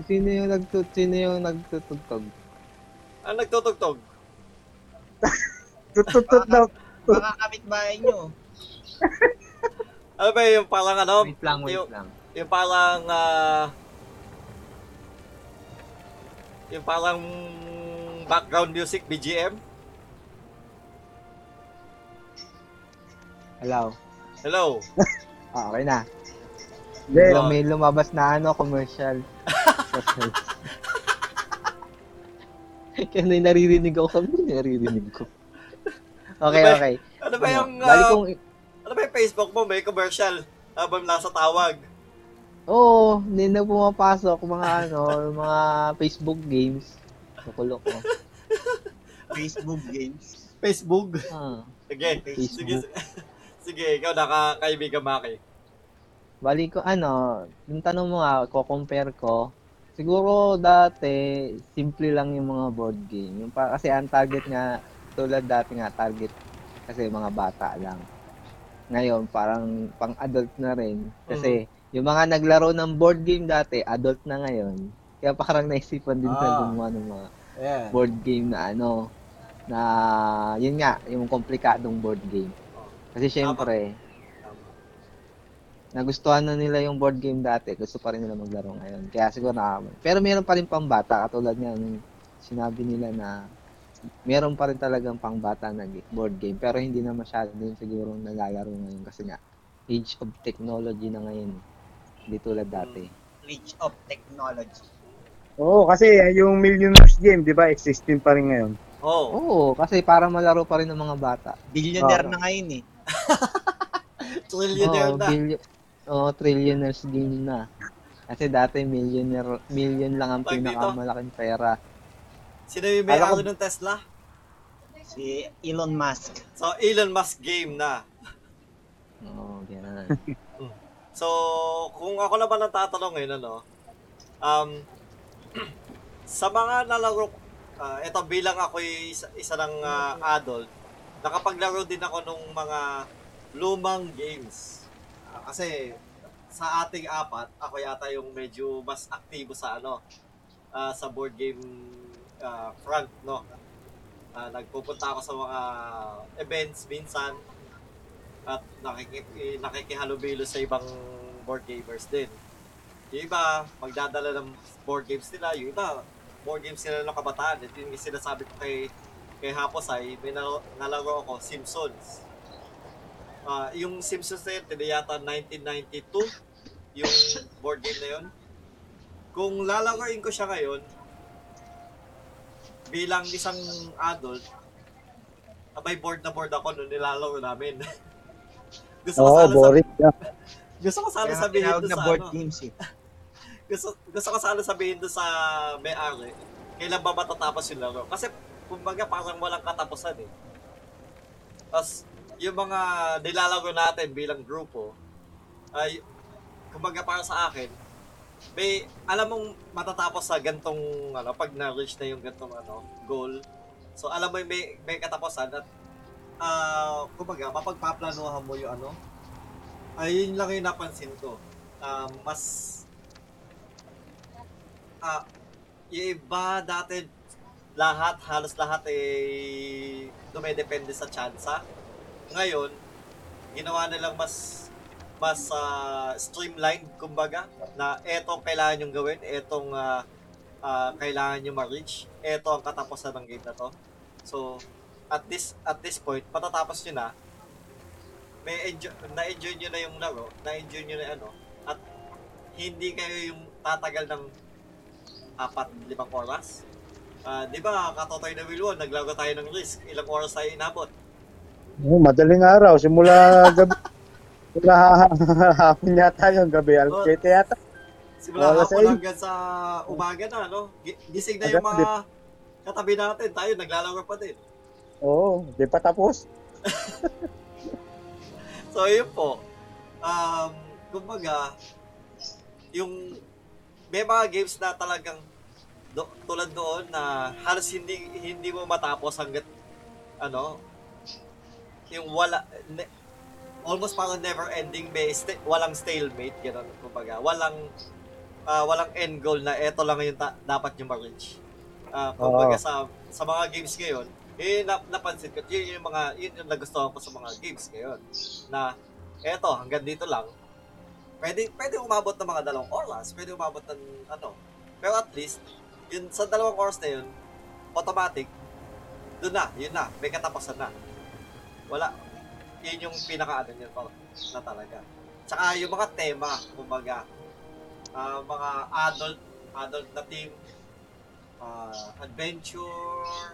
Sino yung nagtutugtog? Ang nagtutugtog? Tututut na. Mga kapitbahay nyo. Ano ba yung parang Wait lang. Yung parang... yung parang background music, BGM? Hello. Okay na. May lumabas na commercial. Kaya naririnig ko. Okay. Ano ba yung Facebook mo? May commercial habang nasa tawag. Oo, hindi na pumapasok mga Facebook games. Nakulok ko. Facebook games? Facebook? Sige, Facebook. Sige, ikaw nakakaibigan, Maki. Bali ko, yung tanong mo nga, compare ko. Siguro dati, simple lang yung mga board game. Kasi ang target nga, tulad dati nga, target kasi mga bata lang. Ngayon, parang pang-adult na rin. Kasi yung mga naglaro ng board game dati, adult na ngayon. Kaya parang naisipan din sa gumawa ng mga board game na yun nga, yung komplikadong board game. Kasi syempre, nagustuhan na nila yung board game dati, gusto pa rin nila maglaro ngayon. Kaya siguro pero meron pa rin pambata, katulad nga nung sinabi nila na meron pa rin talagang pangbata na board game, pero hindi na masyado din siguro nalalaro ngayon kasi nga age of technology na ngayon. Hindi tulad dati. Age of technology. Oo, kasi yung Millionaire's Game, 'di ba, existing pa rin ngayon. Oo. Oo, kasi para malaro pa rin ng mga bata. Billionaire na ngayon eh. Trillionaire na. Oo, trillionaire's game na. Kasi dati million lang ang pinakamalaking pera. Sino yung may ako ng Tesla? Si Elon Musk. So, Elon Musk game na. Oo, gano'n. So, kung ako naman ang tatanong ngayon, ano, sa mga nalaro, ito bilang ako isa ng adult, nakapaglaro din ako nung mga lumang games. Kasi, sa ating apat, ako yata yung medyo mas aktibo sa, ano, sa board game front, no? Nagpupunta ako sa mga events minsan, at nakikihalubilo sa ibang board gamers din. Yung iba, magdadala ng board games nila. Yung iba, board games nila ng kabataan. At yung sinasabi ko kay Happosai, may nalaro ako, Simpsons. Yung Simpsons na yun, tinayata 1992, yung board game na yun. Kung lalaroin ko siya ngayon, bilang isang adult, abay board na board ako nung nilalaro namin. Gusto ko sana sabihin doon sa may-ari, kailan ba matatapos yung laro? Kasi, kumbaga, parang walang katapusan eh. Tapos, yung mga nilalaro natin bilang grupo, ay, kumbaga, parang sa akin, may, alam mong matatapos sa gantong, ano, pag na-reach na yung gantong, ano, goal. So, alam mo yung may katapusan at, kumbaga, mapagpaplanuhan mo yung ano, ayun lang yung napansin ko. Mas, yung iba dati, halos lahat ay dumedepende sa tsansa. Ngayon, ginawa nilang mas streamlined, kumbaga, na etong kailangan yung gawin, etong kailangan yung ma-reach, eto ang katapusan ng game na to. So, at this point, matatapos nyo na, na-enjoy nyo na yung laro, na-enjoy nyo na ano, at hindi kayo yung tatagal ng 4-5 oras. Di ba, Katotoy na Wilwon, naglago tayo ng Risk, ilang oras tayo inabot? Madaling araw, simula gabi, simula hapon yata yung gabi, alkete yata. Simula hapon hanggang sa umaga na, no? Gising na yung mga katabi natin, tayo naglalaro pa din. Oo, di pa tapos. So, yun po. Kumbaga, yung may mga games na talagang tulad doon na halos hindi mo matapos hanggat ano, yung wala, almost parang never ending, walang stalemate, gano'n, kumbaga. Walang end goal na eto lang yung dapat nyo ma-reach. Kumbaga, sa mga games ngayon, napansin ko, yun yung nagustuhan ko sa mga games ngayon. Na, eto, hanggang dito lang, pwede umabot ng mga 2 oras, pwede umabot ng ano. Pero at least, yun, sa 2 oras na yun, automatic, yun na, may katapusan na. Wala, yun yung pinaka-ano yun na talaga. Tsaka yung mga tema, kumbaga, mga adult na team, adventure,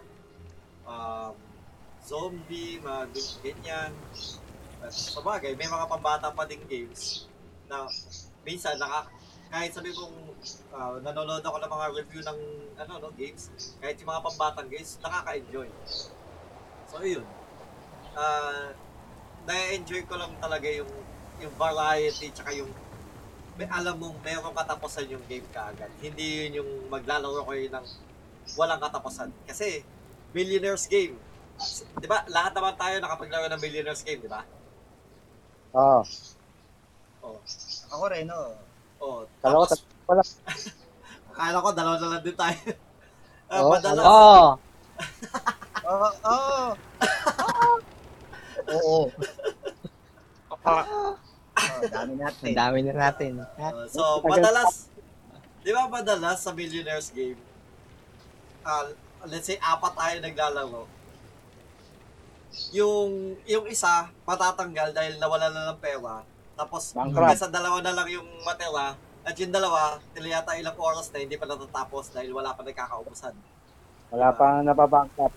zombie, mga ganyan. Sa bagay, may mga pambata pa ding games na minsan kahit sabi kong nanonood ako ng mga review ng games, kahit yung mga pambatang games, nakaka-enjoy. So yun, na-enjoy ko lang talaga yung variety, tsaka yung alam mong merong katapusan yung game kaagad. Hindi yun yung maglalaro kayo ng walang katapusan. Kasi Millionaire's Game. 'Di ba? Lahat naman tayo nakapaglaro ng Millionaire's Game, 'di ba? Oo. Oh. Ako rin, no. Oh, tapos pala. Akala ko dalawa na lang din tayo. Madalas. Oo. Oo. Oo. Dami natin. So, madalas sa Millionaire's Game, let's say, apat tayo naglalaro. Yung isa, matatanggal dahil nawala na ng pera. Tapos, hanggang sa dalawa na lang yung matera. At yung dalawa, yata ilang oras na hindi pa natatapos dahil wala pa nagkakaubusan. Wala pa napabangkap.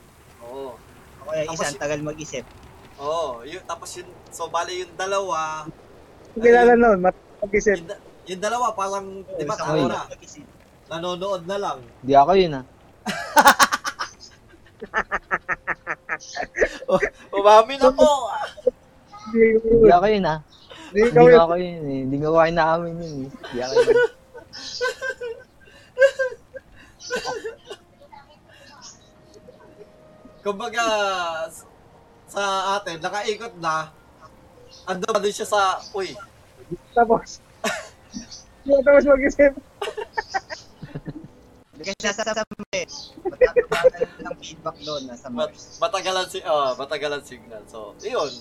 Oo. Ako yung isang tagal mag-isip. Oo. Tapos yun, so bali yung dalawa. Kilala nun, mag-isip. Yung dalawa parang, di ba, tao na. Nanonood na lang. Di ako yun ah. Umamin ako. Di ako yun ah. Hindi ako yun eh. Hindi ko kayo naamin yun eh. Hindi ako yun. Kumbaga, sa atin, nakaikot na. Ando ba din siya sa, uy. Tapos. Tapos mag-isip. Kasi nasa Mars. Matagalan ng feedback doon nasa Mars. Matagalan signal. So, yun.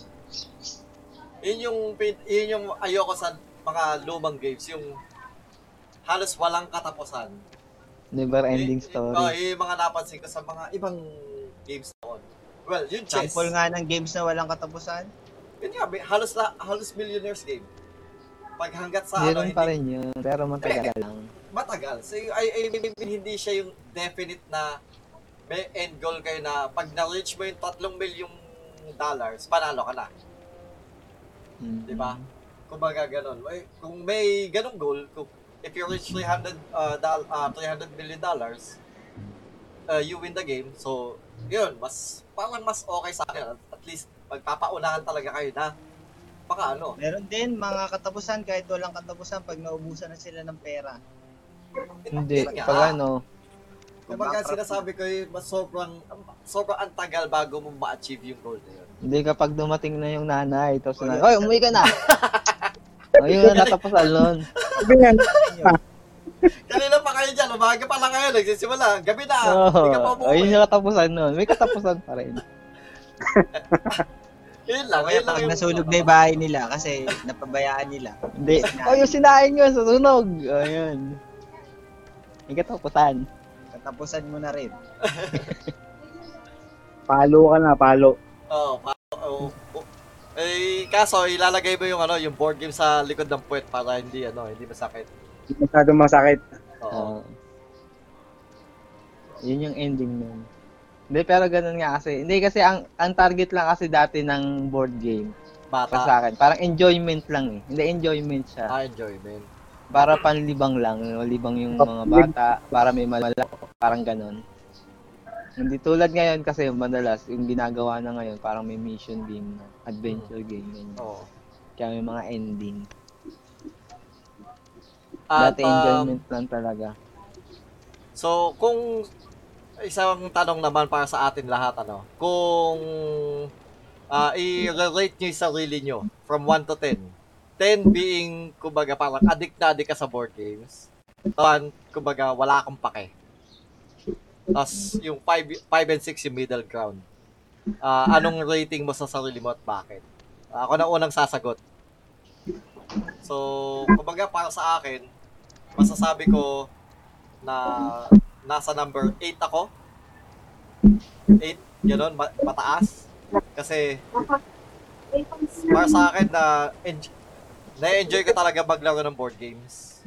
Yun yung ayoko sa mga lumang games, yung halos walang katapusan. Never ending story. Oh, yung mga napansin ko sa mga ibang games noon. Well, yung chess. Sample nga ng games na walang katapusan? Yun nga, halos Millionaire's Game. Pag hanggat sa meron ano, pa rin yun, pero matagal lang. Matagal. So, hindi siya yung definite na may end goal kayo na pag na-reach mo yung $3 million, panalo ka na. Di ba? Kumbaga ganun. Kung may ganung goal, if you reach $300 million, you win the game. So, yun, parang mas okay sa akin. At least, magpapaunahan talaga kayo na baka ano. Meron din mga katapusan, kahit walang katapusan, pag naubusan na sila ng pera. Hindi, pag ano. Kumbaga sinasabi ko, mas sobrang antagal bago mo ma-achieve yung goal na yun. Hindi kapag dumating na yung nanay, tapos na, oy, umuwi ka na! Ayun na, natapasan nun. Kanina pa kayo dyan, umaga pa lang kayo, nagsisimula, gabi na, hindi ka pa umuwi. Ayun na katapusan nun, may katapusan pa rin. Yun lang. Pag nasunog na yung bahay nila, kasi napabayaan nila. Hindi. Yung sinain nyo, susunog. Ayun. May katapusan. Katapusan mo na rin. Palo ka na, palo. Oh. Eh kaso ilalagay mo yung ano, yung board game sa likod ng puwet para hindi masakit. Hindi masyadong masakit. Oo. Yun yung ending nun. Hindi pero ganoon nga kasi. Hindi kasi ang target lang kasi dati ng board game. Bata. Sa akin, parang enjoyment lang eh. Hindi enjoyment siya. Enjoyment. Para panlibang lang, libang yung mga bata, para may malala, parang ganoon. Hindi tulad ngayon kasi madalas yung ginagawa na ngayon parang may mission game na, adventure game ngayon. Oo. Kaya may mga ending. At enjoyment lang talaga. So, kung isang tanong naman para sa atin lahat, ano? Kung i-rate nyo yung sarili nyo from 1 to 10. 10 being, kumbaga, parang addict na addict ka sa board games. 1, kumbaga, wala akong pake. Tapos yung 5 and 6 yung middle ground. Anong rating mo sa sarili mo at bakit? Ako na unang sasagot. So, kumbaga para sa akin, masasabi ko na nasa number 8 ako. 8, gano'n, mataas. Kasi, para sa akin na na-enjoy ko talaga maglaro ng board games.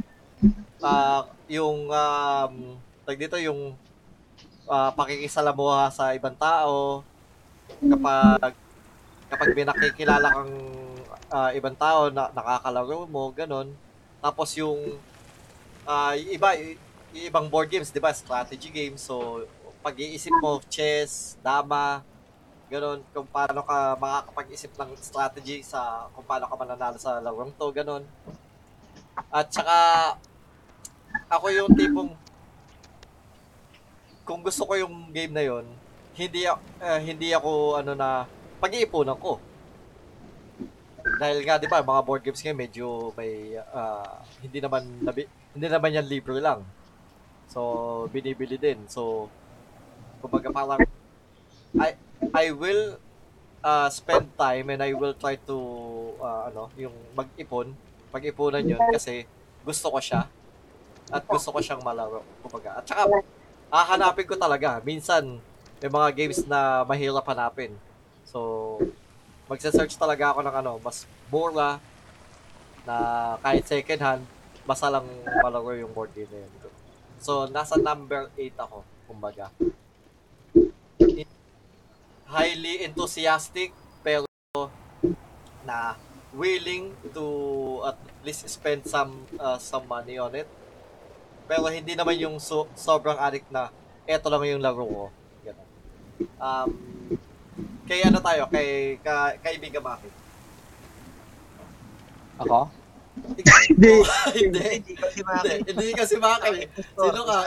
Yung pakikisalamuha sa ibang tao, kapag may nakikilala kang ibang tao na nakakalaro mo, ganun. Tapos yung ibang board games, di ba? Strategy games. So, pag-iisip mo, chess, dama, ganun. Kung paano ka makakapag-isip ng strategy sa kung paano ka mananalo sa larong to, ganun. At saka, ako yung tipong kung gusto ko yung game na yon, hindi ako pag-iipunan ko. Dahil nga, di ba, mga board games ngayon medyo may, hindi naman yan libre lang. So, binibili din. So, kumbaga parang, I will spend time and I will try to, yung mag-ipunan yun kasi gusto ko siya at gusto ko siyang malaro. Kumbaga, at saka, hahanapin ko talaga. Minsan, may mga games na mahirap hanapin. So, magse-search talaga ako ng mas mura na kahit second hand, basta lang malaro yung board game na yun. So, nasa number 8 ako, kumbaga. Highly enthusiastic, pero na willing to at least spend some money on it. Pero hindi naman yung sobrang addict na eto lang yung laro ko. Ganun. Kay tayo? Kay kaibigan Maki. Ako? Hindi. Hindi kasi Maki. Sino ka?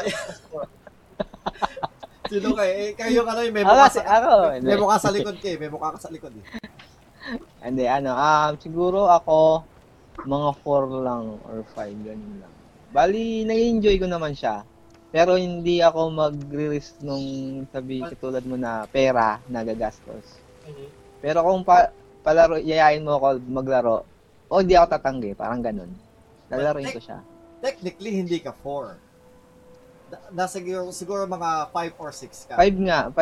Sino ka? Eh, kayo ka na may mukha sa likod. May mukha sa likod kayo. May mukha ka sa likod. Hindi, siguro ako mga 4 lang or 5 ganun lang. Bali, nai-enjoy ko naman siya. Pero hindi ako mag-risk nung sabi katulad mo na pera na gagastos. Pero kung palaro, yayain mo ako maglaro, o hindi ako tatanggi, parang ganun. Lalaroin ko siya. Technically, hindi ka 4. Siguro mga 5 or 6 ka. 5 nga,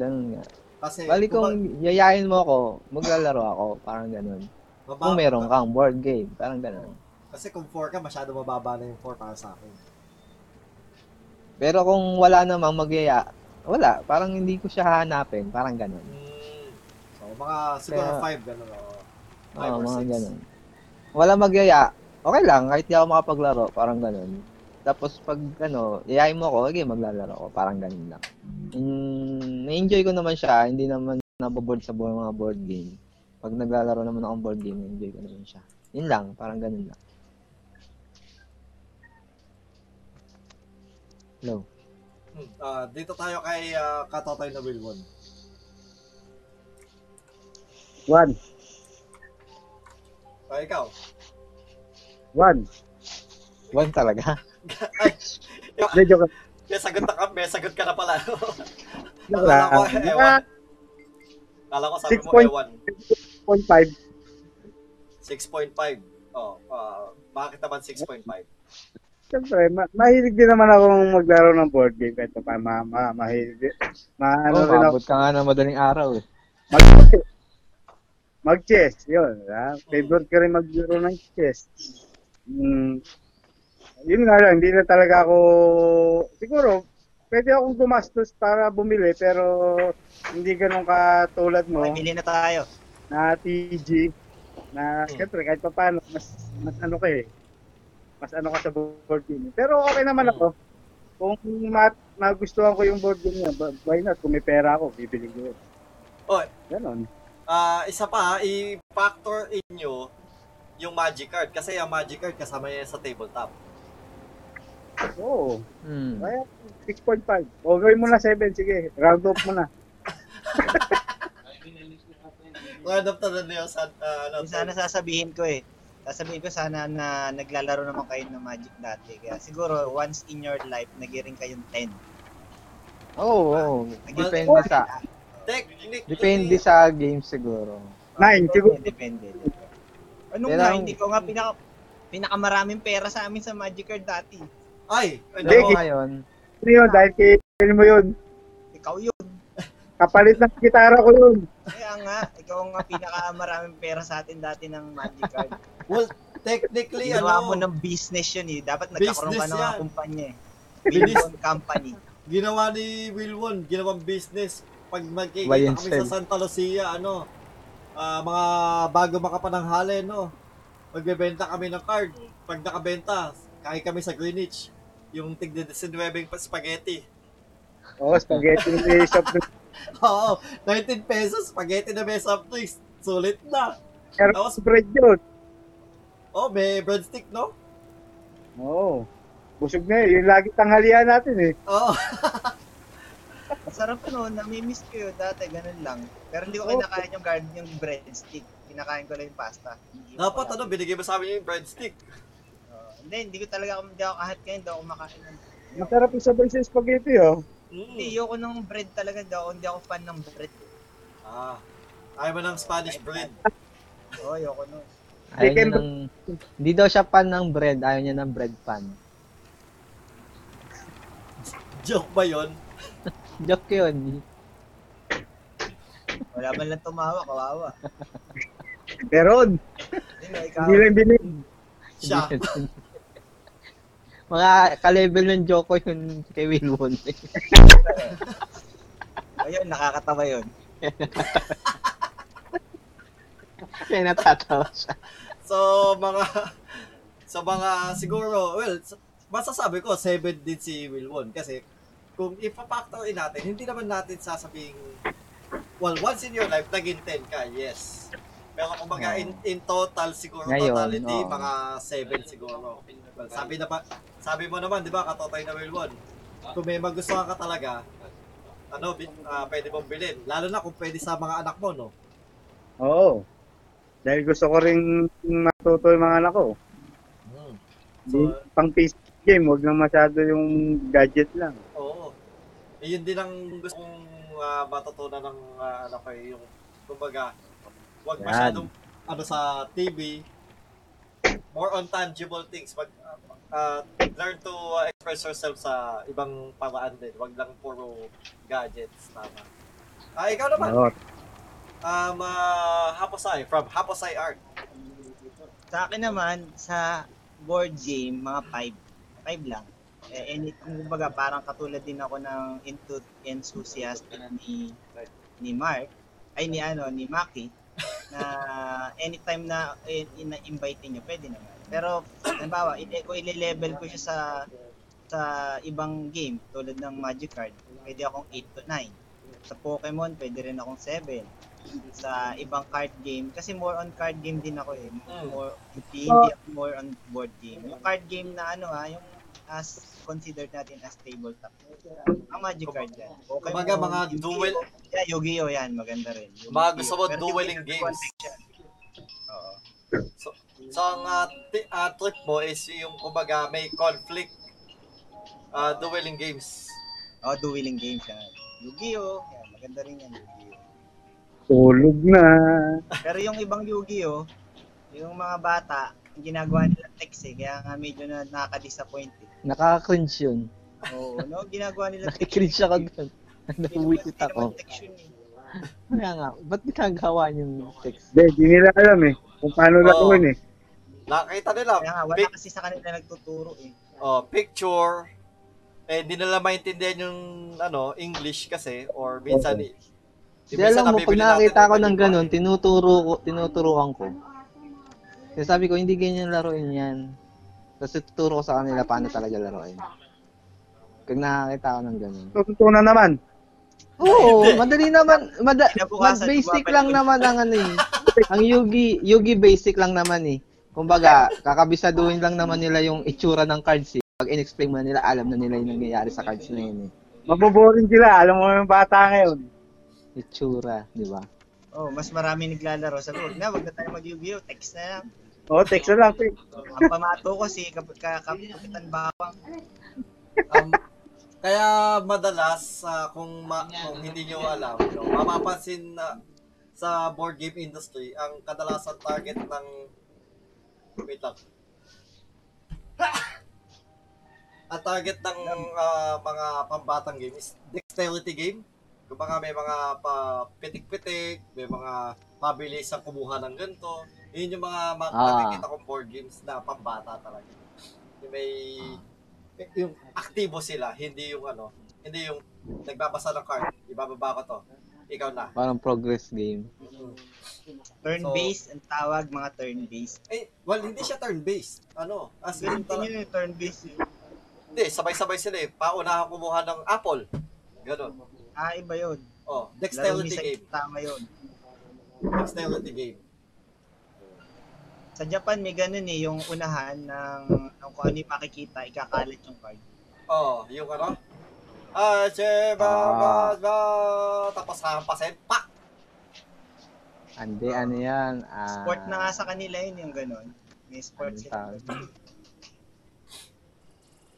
ganun nga. Kasi, bali kung yayain mo ako, maglalaro ako, parang ganun. Kung meron kang board game, parang ganun. Kasi kung 4 ka, masyado mababa na yung 4 para sa akin. Pero kung wala namang magyaya, wala. Parang hindi ko siya hanapin. Parang ganun. So, mga siguro 5, ganun. 5 or 6. Ganun. Wala magyaya, okay lang. Kahit di ako makapaglaro, parang ganun. Tapos pag yayain mo ako, okay, maglalaro ako. Parang ganun lang. Na-enjoy ko naman siya. Hindi naman naboboard sa mga board game. Pag naglalaro naman ako ng board game, na-enjoy ko naman siya. Yun lang. Parang ganun lang. No. Dito tayo kay Katotoy na Wilwon. 1. Ay, ikaw? 1. 1 talaga? Ay, joke. May sagot ka na pala. Kala ko, ewan. Kala ko sabi mo, ewan. 6.5. 6.5. Bakit naman 6.5? Siyempre, mahilig din naman akong maglaro ng board game. Kahit pa mahilig din. Maabot ka nga ng madaling araw eh. Mag-chess, yun. Favorite ko rin maglaro ng chess. Yun nga lang, hindi na talaga ako... Siguro, pwede akong gumastos para bumili, pero hindi ganun katulad mo. Bumili na tayo. Na TG. Na, siyempre, kahit pa paano, mas mas ka sa board game. Pero okay naman ako. Kung magustuhan ko yung board game niya, why not? Kung may pera ako, bibili ko. O, ganon. Isa pa, i-factor inyo yung magic card. Kasi yung magic card kasama niya sa tabletop. Oo. Oh, kaya 6.5. O, gawin mo na 7. Sige, round up mo na. Round up na niyo. Sana sasabihin ko eh. Sabihin ko sana na naglalaro naman kayo ng Magic dati. Kaya siguro once in your life, nag-i-ring kayong 10. Oo. Depende sa game siguro. 9 siguro. Depende. Anong 9? Hindi ko nga pinakamaraming pera sa amin sa Magic card dati. Ay! Ano mo ngayon? Ano yun? Dahil kayo mo yun. Ikaw yun. Kapalit ng gitara ko yun. Kaya nga, ikaw nga pinakamaraming pera sa atin dati ng Magic card. Well, technically, ginawa mo ng business yun eh. Dapat nagkakaroon ka ng kumpanya eh. Wilwon Company. Ginawa ni Wilwon, ginawang business. Pag magkikita kami sa Santa Lucia, mga bago makapananghali, magbebenta kami ng card. Pag nakabenta, kain kami sa Greenwich. Yung tigda 19 spaghetti. Oo, spaghetti na may shop twist. Oo, 19 pesos, spaghetti na may shop twist. Sulit na. Pero bread yun. Oh, may breadstick, no? Oo. Busog na eh. Yung lagi tanghalian natin eh. Oo. Sarap nun. Namimiss ko yun dati. Ganun lang. Pero hindi ko kinakain yung breadstick. Kinakain ko lang yung pasta. Dapat binigay mo sa amin yung breadstick. Hindi ko talaga kahit kayo. Hindi ako kumakain. Masarap yung sabay sa spaghetti Hindi, ayoko ng bread talaga. Hindi ako fan ng bread. Ayaw mo ng Spanish bread. Oo, ayoko nun. Hindi daw siya pan ng bread, ayaw niya ng bread pan. Joke ba yun? Joke yun. Wala man lang tumawa, kawawa. Meron. Hindi lang binig. Siya. Mga ka-level ng joke ko yun kay Wilwon. Ayun, nakakatawa yun. Kaya natatawa siya. So mga siguro, well, masasabi ko 7 din si Wilwon kasi kung ipa-factorin natin, hindi naman natin sasabing well, once in your life naging 10 ka, yes. Pero kung baga in total siguro ngayon, totality mga 7 siguro. Sabi mo naman, 'di ba, Katotoy na Wilwon. Kung may magustuhan ka talaga, pwede mong bilhin. Lalo na kung pwede sa mga anak mo, no. Oo. Dahil gusto ko rin matuto yung mga anak ko. Hmm. So, pang PC game, huwag lang masyado yung gadget lang. Oo. Eh, yun din ang gusto kong matutunan ng anak ko. Yung, kumbaga, huwag masyadong sa TV. More on tangible things. Learn to express yourself sa ibang paraan din. Huwag lang puro gadgets. Tama. Ikaw naman. Happosai, from Happosai Art. Sa akin naman, sa board game, mga 5 lang. Kumbaga, parang katulad din ako ng enthusiast ni Mark, ni Maki, na anytime na ina-invite niyo, pwede naman. Pero, halimbawa, kung ile-level ko siya sa ibang game, tulad ng Magic card, pwede akong 8 to 9. Sa Pokemon, pwede rin akong 7. Sa ibang card game kasi more on card game din ako eh, more on board game. Yung card game na yung as considered natin as tabletop. Ang Magic card yan. Okay, mga duel. Yeah, Yu-Gi-Oh yan, maganda rin. Yu-Gi-Oh. Mga gusto mo dueling games. Oo. So ang trip mo is yung kumbaga may conflict dueling games. Oh, dueling games yan. Yu-Gi-Oh, yan, maganda rin yan. Tulog na. Pero yung ibang Yu-Gi-Oh, yung mga bata, ginagawa nila text eh, kaya nga medyo na nakaka-disappoint eh. Nakaka-cringe yun. Oo, no? Ginagawa nila text. Nakikringe ako doon. Nabuwitit ako. Kaya nga, ba't ginagawa yung text? Hindi nila alam eh, kung paano lang yun eh. Nakita nila. Kaya nga, wala kasi sa kanila nagtuturo eh. Oh, picture. Eh, hindi nila maintindihan yung English kasi, or minsan alam mo, pag nakakita ko ng ganun, tinuturuan ko. Kasi sabi ko, hindi ganyan laruin yan. Tapos tuturo ko sa kanila paano talaga laruin. Pag nakakita ko ng ganun. Tutunan naman? Oo, madali naman. Basic lang naman ang Ang Yugi basic lang naman eh. Kumbaga, kakabisaduhin lang naman nila yung itsura ng cards eh. Pag in-explain mo nila, alam na nila yung nangyayari sa cards na yun eh. Maboboring sila, alam mo yung bata ngayon. Itsura, di ba? Oh, mas marami naglalaro sa loob na. Wag na tayo mag-Yu-Gi-Oh, text na lang. Oh, text na lang. Ang pamato ko si Kapitan Bawang. Kaya madalas, kung hindi nyo alam, mapapansin na sa board game industry, ang kadalasan target ng... Wait lang. Ang target ng mga pambatang game is dexterity game. Kumbaga may mga pitik-pitik, may mga mabilis ang kumuha ng ganito. Yun yung mga nakikita kong board games na pambata talaga. Yung aktibo sila, hindi yung nagbabasa ng card, ibababa ko to, ikaw na. Parang progress game. Mm-hmm. Turn-based ang tawag, mga turn-based. Hindi siya turn-based. As in talaga. Turn-based. Hindi, sabay-sabay sila eh. Paunahan kumuha ng apple. Ganun. Iba yun. Oh, dexterity game. Tama yun. Dexterity game. Sa Japan, may ganun eh, yung unahan ng kung ano yung makikita, ikakalat yung card. Oh, yung ano? Tapos hampasin, pak! Hindi, ano yan? Sport na nga sa kanila yun, yung ganun. May sport sila.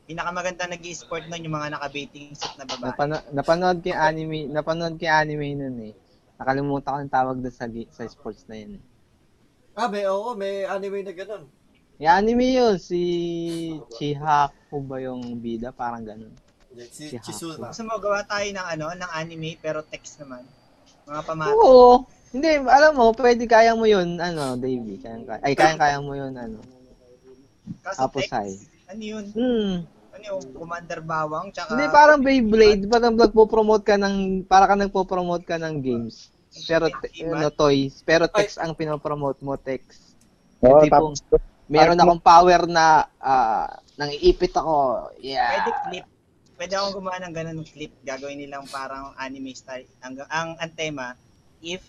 Pinakamaganda nag-i-sport nun yung mga naka-baiting suit na babae. Napanood ko yung anime nun eh. Nakalimutan ko yung tawag doon sa sports na yun eh. May anime na ganun. Yung anime yun, si Chihaku ba yung bida? Parang ganun. Si Chisura. Gusto mo gawa tayo ng ano, ng anime pero text naman. Mga pamata. Oo. Hindi, alam mo, pwede kaya mo 'yun, ano, Davey. Kaya mo 'yun, ano. Happosai. Ano 'yun? Ano 'yung Commander Bawang tsaka hindi, parang Beyblade, parang nagpo-promote ka ng games. Pero ano, toys, pero text ang pinopromote mo, text. Oh, tipong meron akong power na nangiipit ako. Yeah. Pwede clip. Pwede akong gumawa ng ganun clip. Gagawin nilang parang anime style. Ang tema, if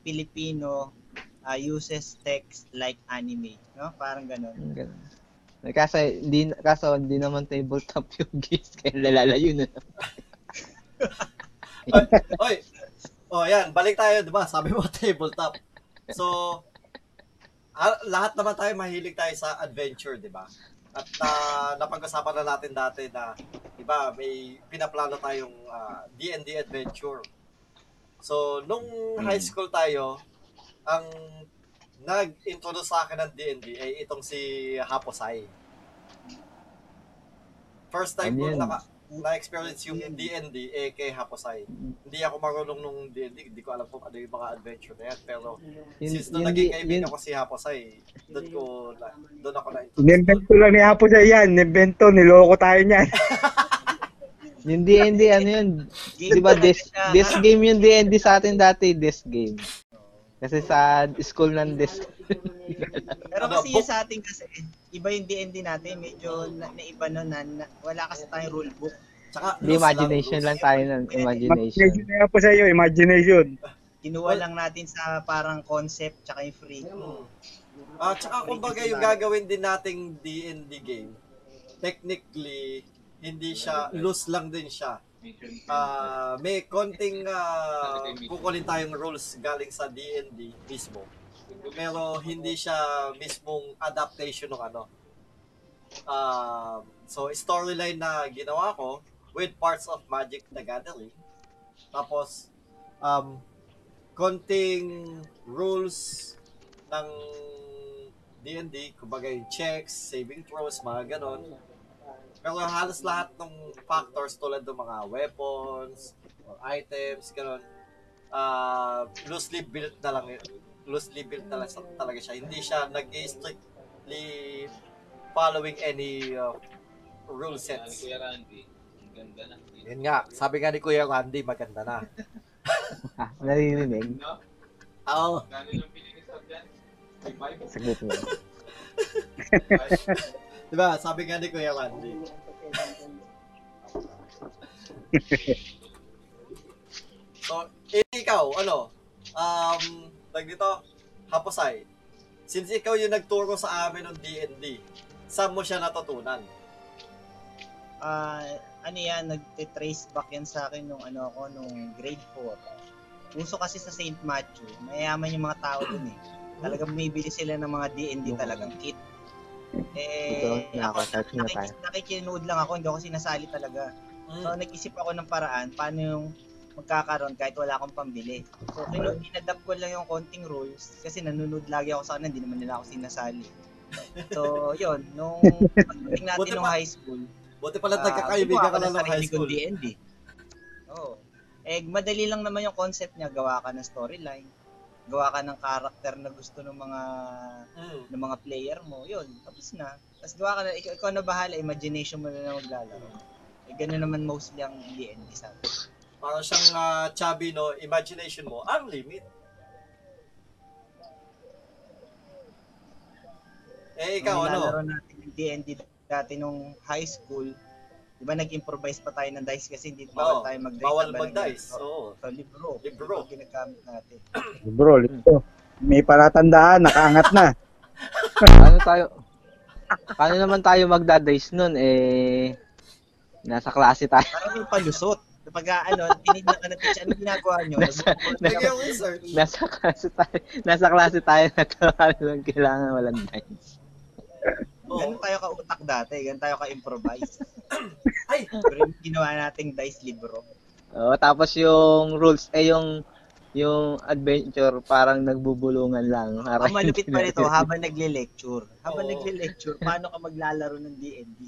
Filipino uses text like anime, no? Parang ganun. Kaso hindi naman tabletop yung games, kaya lalalayo na. Oy. Oh, ayan, balik tayo, 'di ba? Sabi mo tabletop. So lahat naman tayo mahilig tayo sa adventure, 'di ba? At napag-usapan na natin dati na 'di ba, may pinaplano tayong D&D adventure. So nung high school tayo, ang nag-introduce sa akin ng D&D ay itong si Happosai. First time ko na-experience yung D&D kay Happosai. Hindi ako marunong nung D&D, hindi ko alam kung ano yung mga adventure na yan. Pero since nung naging kaibigan ko si Happosai, doon ako na-introduce. Invento lang ni Happosai yan, invento, niloko tayo niyan. Yung D&D, ano yun? Diba this game yung D&D sa atin dati, this game. Kasi sa school ng desk. Pero kasi sa ating kasi, iba yung D&D natin. Medyo naiba nun na wala kasi tayong rule book. Tsaka, imagination lang tayo nun. Imagination. Imagination na po sa iyo, imagination. Kinuha lang natin sa parang concept tsaka yung free. Tsaka kumbaga yung gagawin din nating D&D game, technically, hindi siya, loose lang din siya. May konting kukunin tayong rules galing sa D&D mismo. Pero hindi siya mismong adaptation ng ano. So storyline na ginawa ko with parts of Magic the Gathering. Tapos konting rules ng D&D, kumbaga yung checks, saving throws, mga ganon. Pero halos lahat ng factors tulad ng mga weapons or items, gano'n, loosely built na lang talaga siya. Hindi siya nag-strictly following any rule sets. Yan nga, sabi nga ni Kuya Randy, maganda na. Naririnig? Oo. Sagot mo. Diba, sabi nga ni Kuya Randy. So, ikaw, ano? Dito, Happosai. Since ikaw yung nagturo sa amin ng D&D, saan mo siya natutunan? Ano yan, nagte-trace back yan sa akin nung grade 4. Uso kasi sa St. Matthew, mayaman yung mga tao dun eh. Talagang bumibili sila ng mga D&D talagang kit. Nakikinood lang ako, hindi ako sinasali talaga. So nag-isip ako ng paraan, paano yung magkakaroon kahit wala akong pambili. So inadapt ko lang yung konting rules, kasi nanonood lagi ako sa kanan, hindi naman nila ako sinasali. So yun, nung pagdating natin ng high school, buti pala nagkakaibigan ka lang ng high school. D&D. Oo. Madali lang naman yung concept niya, gawa ka ng storyline. Gawa ka ng character na gusto ng mga player mo, yun, tapos na. Tapos gawa ka na, ikaw na bahala, imagination mo na maglalaro. Ganun naman mostly ang D&D sa atin. Parang siyang chubby, no, imagination mo, ang limit. Ikaw, ano? Nalaro natin yung D&D dati nung high school, di ba nag-improvise pa tayo ng dice kasi hindi bawal tayo mag-dice. Bawal mag-dice, oo. So, libro ginagamit natin. Libro. May palatandaan, nakaangat na. Paano naman tayo magda-dice nun? Nasa klase tayo. Parang yung palusot. Pag tinignan ka na teacher, ano ginagawa nyo? Nasa klase tayo na kailangan walang dice. Ganun tayo ka-utak dati, ganun tayo ka-improvise. Ay! Ginawa nating dice libro. Oo, tapos yung rules, yung adventure, parang nagbubulungan lang. Ang malupit pa nito, habang nagle-lecture. Paano ka maglalaro ng D&D?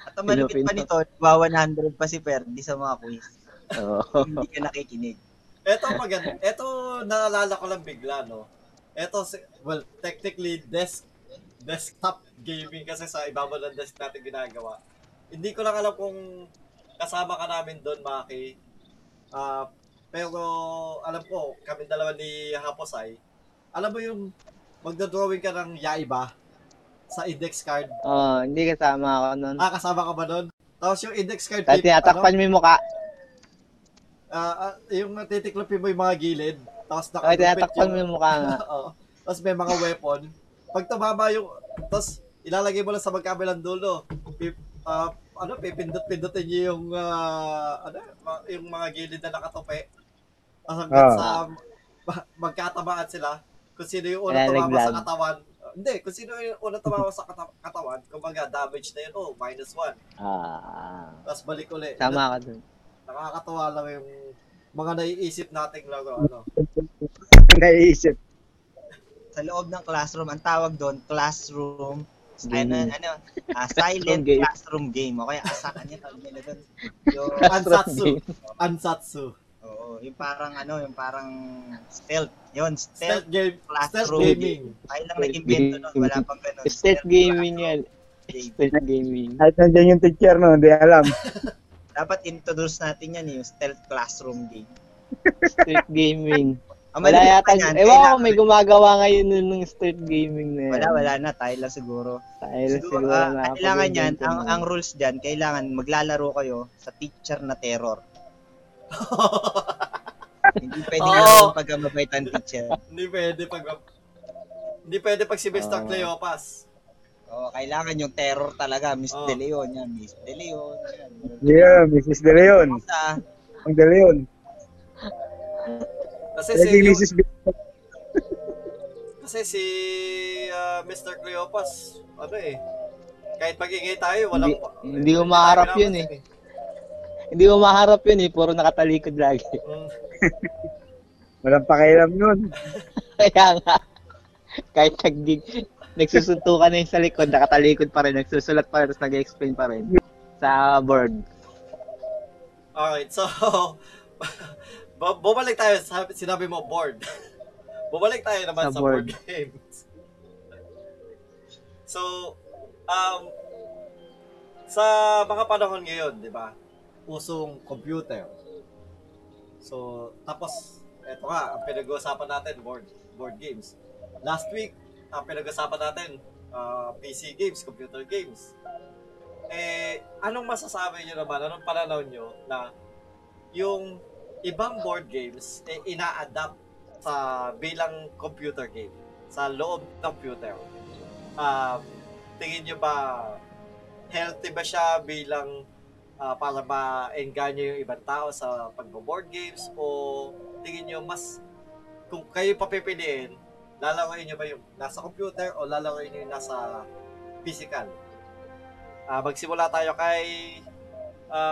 At Sa malapit pa nito, ba 100 pa si Ferdi sa mga quiz. Oh. Hindi ka nakikinig. Ito maganda. Ito naalala ko lang bigla, no. Ito, well, technically desktop gaming kasi sa ibabaw ng desk natin ginagawa. Hindi ko lang alam kung kasama ka namin doon, Maki. Pero alam ko, kami dalawa ni Happosai. Alam mo yung magdodrawing ka ng yaiba sa index card? Oo, hindi kasama ako nun. Ah, kasama ka ba nun? Tapos yung index card... Tapos tinatakpan mo yung mukha. Yung natitiklopin mo yung mga gilid. Tapos tinatakpan mo yung mukha nga. Tapos may mga weapon. Pag tumama yung... Tapos ilalagay mo lang sa magkabilang dulo. Pipindot-pindotin niyo yung... yung mga gilid na nakatope. Hanggang sa... magkatamaan sila kung sino yung una tumama sa katawan. Hindi, kung sino yung una tumama sa katawan, kumbaga damage na yun, -1. Tapos balik ulit. Tama ka dun. Nakakatawa lang yung mga naiisip nating laro. Naiisip. Sa loob ng classroom, ang tawag doon, classroom, silent classroom game. O kaya asakan niya, tawag nila doon. Yung ansatsu. Ansatsu. Oo, yung parang stealth. Yun, stealth game, classroom. Stealth gaming. Tayo lang nag-invento nun, wala pang ganun. Stealth gaming yan. Stealth gaming. Kahit nandiyan yung teacher no, hindi alam. Dapat introduce natin yan yung stealth classroom game. Stealth gaming. Wala yata, ewan ko may gumagawa ngayon nun ng stealth gaming na yan. Wala na, tayo lang siguro. Tayo lang siguro. Kailangan yan, ang rules dyan, kailangan maglalaro kayo sa teacher na terror. Hindi pwede yung pagmamabaitan teacher. Hindi pwede pag si Mr. Cleopas. Kailangan yung terror talaga, Miss De Leon yan, Miss De Leon. Yeah, Mrs. De Leon. Ang De Leon. Kasi si Mr. Cleopas, kahit magingay tayo, walang hindi umaharap yun eh. Hindi mo maharap yun eh, puro nakatalikod lagi. Walang pakialam nun. Kaya nga, kahit nagsusuntukan na yun sa likod, nakatalikod pa rin, nagsusulat pa rin, tapos nag-explain pa rin sa board. Alright, so, bumalik tayo, sinabi mo board. Bumalik tayo naman sa board games. So, sa mga panahon ngayon, di ba? Usong computer. So, tapos, eto nga, ang pinag-uusapan natin, board games. Last week, ang pinag-uusapan natin, PC games, computer games. Eh, anong masasabi nyo naman, anong pananaw nyo na yung ibang board games, eh, ina-adapt sa bilang computer game, sa loob ng computer? Tingin nyo ba, healthy ba siya bilang para ma-enganyo yung ibang tao sa pagbo-board games, o tingin nyo mas, kung kayo papipiliin, lalaroin nyo ba yung nasa computer o lalaroin nyo yung nasa physical? Magsimula tayo kay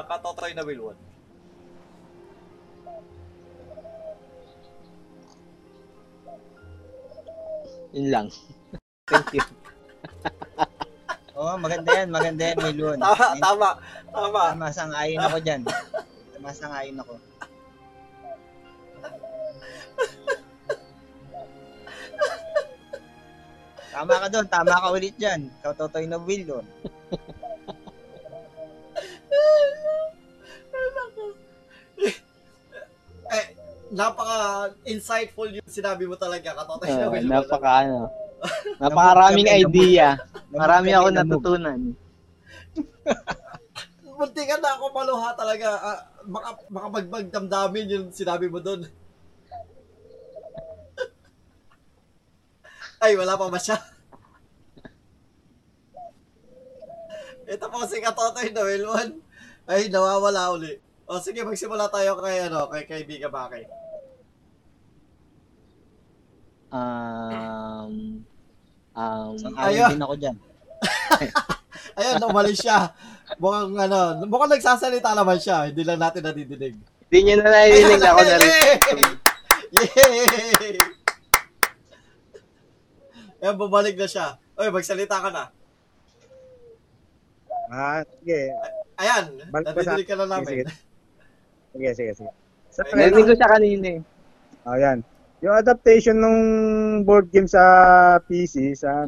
Katotoy na Wilwon. Yun lang. Thank you. Maganda yan, Wilwon. Tama. Masang-ayon ako dyan. Tama ka doon, tama ka ulit dyan. Katotoy na Wilwon. Eh, napaka-insightful yung sinabi mo talaga, Katotoy na Wilwon. Napakaraming idea. Marami ako natutunan. Munti ka na ako maluha talaga. Makabagbag damdamin yung sinabi mo doon. Ay, wala pa ba siya? Ito po si Katotoy na Wilwon. Ay, nawawala uli. O sige, magsimula tayo kay kaibigan Maki. Ayun din ako dyan. Ayun, umalis siya. Mukhang nagsasalita naman siya. Hindi lang natin nadidinig. Hindi niya na nadidinig. Ako na rin. Yay! Ayun, bumalik na siya. Uy, magsalita ka na. Sige. Ayan, nandito ka na namin. Sige. Nandito ko siya kanina eh. Ayan. Yung adaptation ng board game sa PC, sa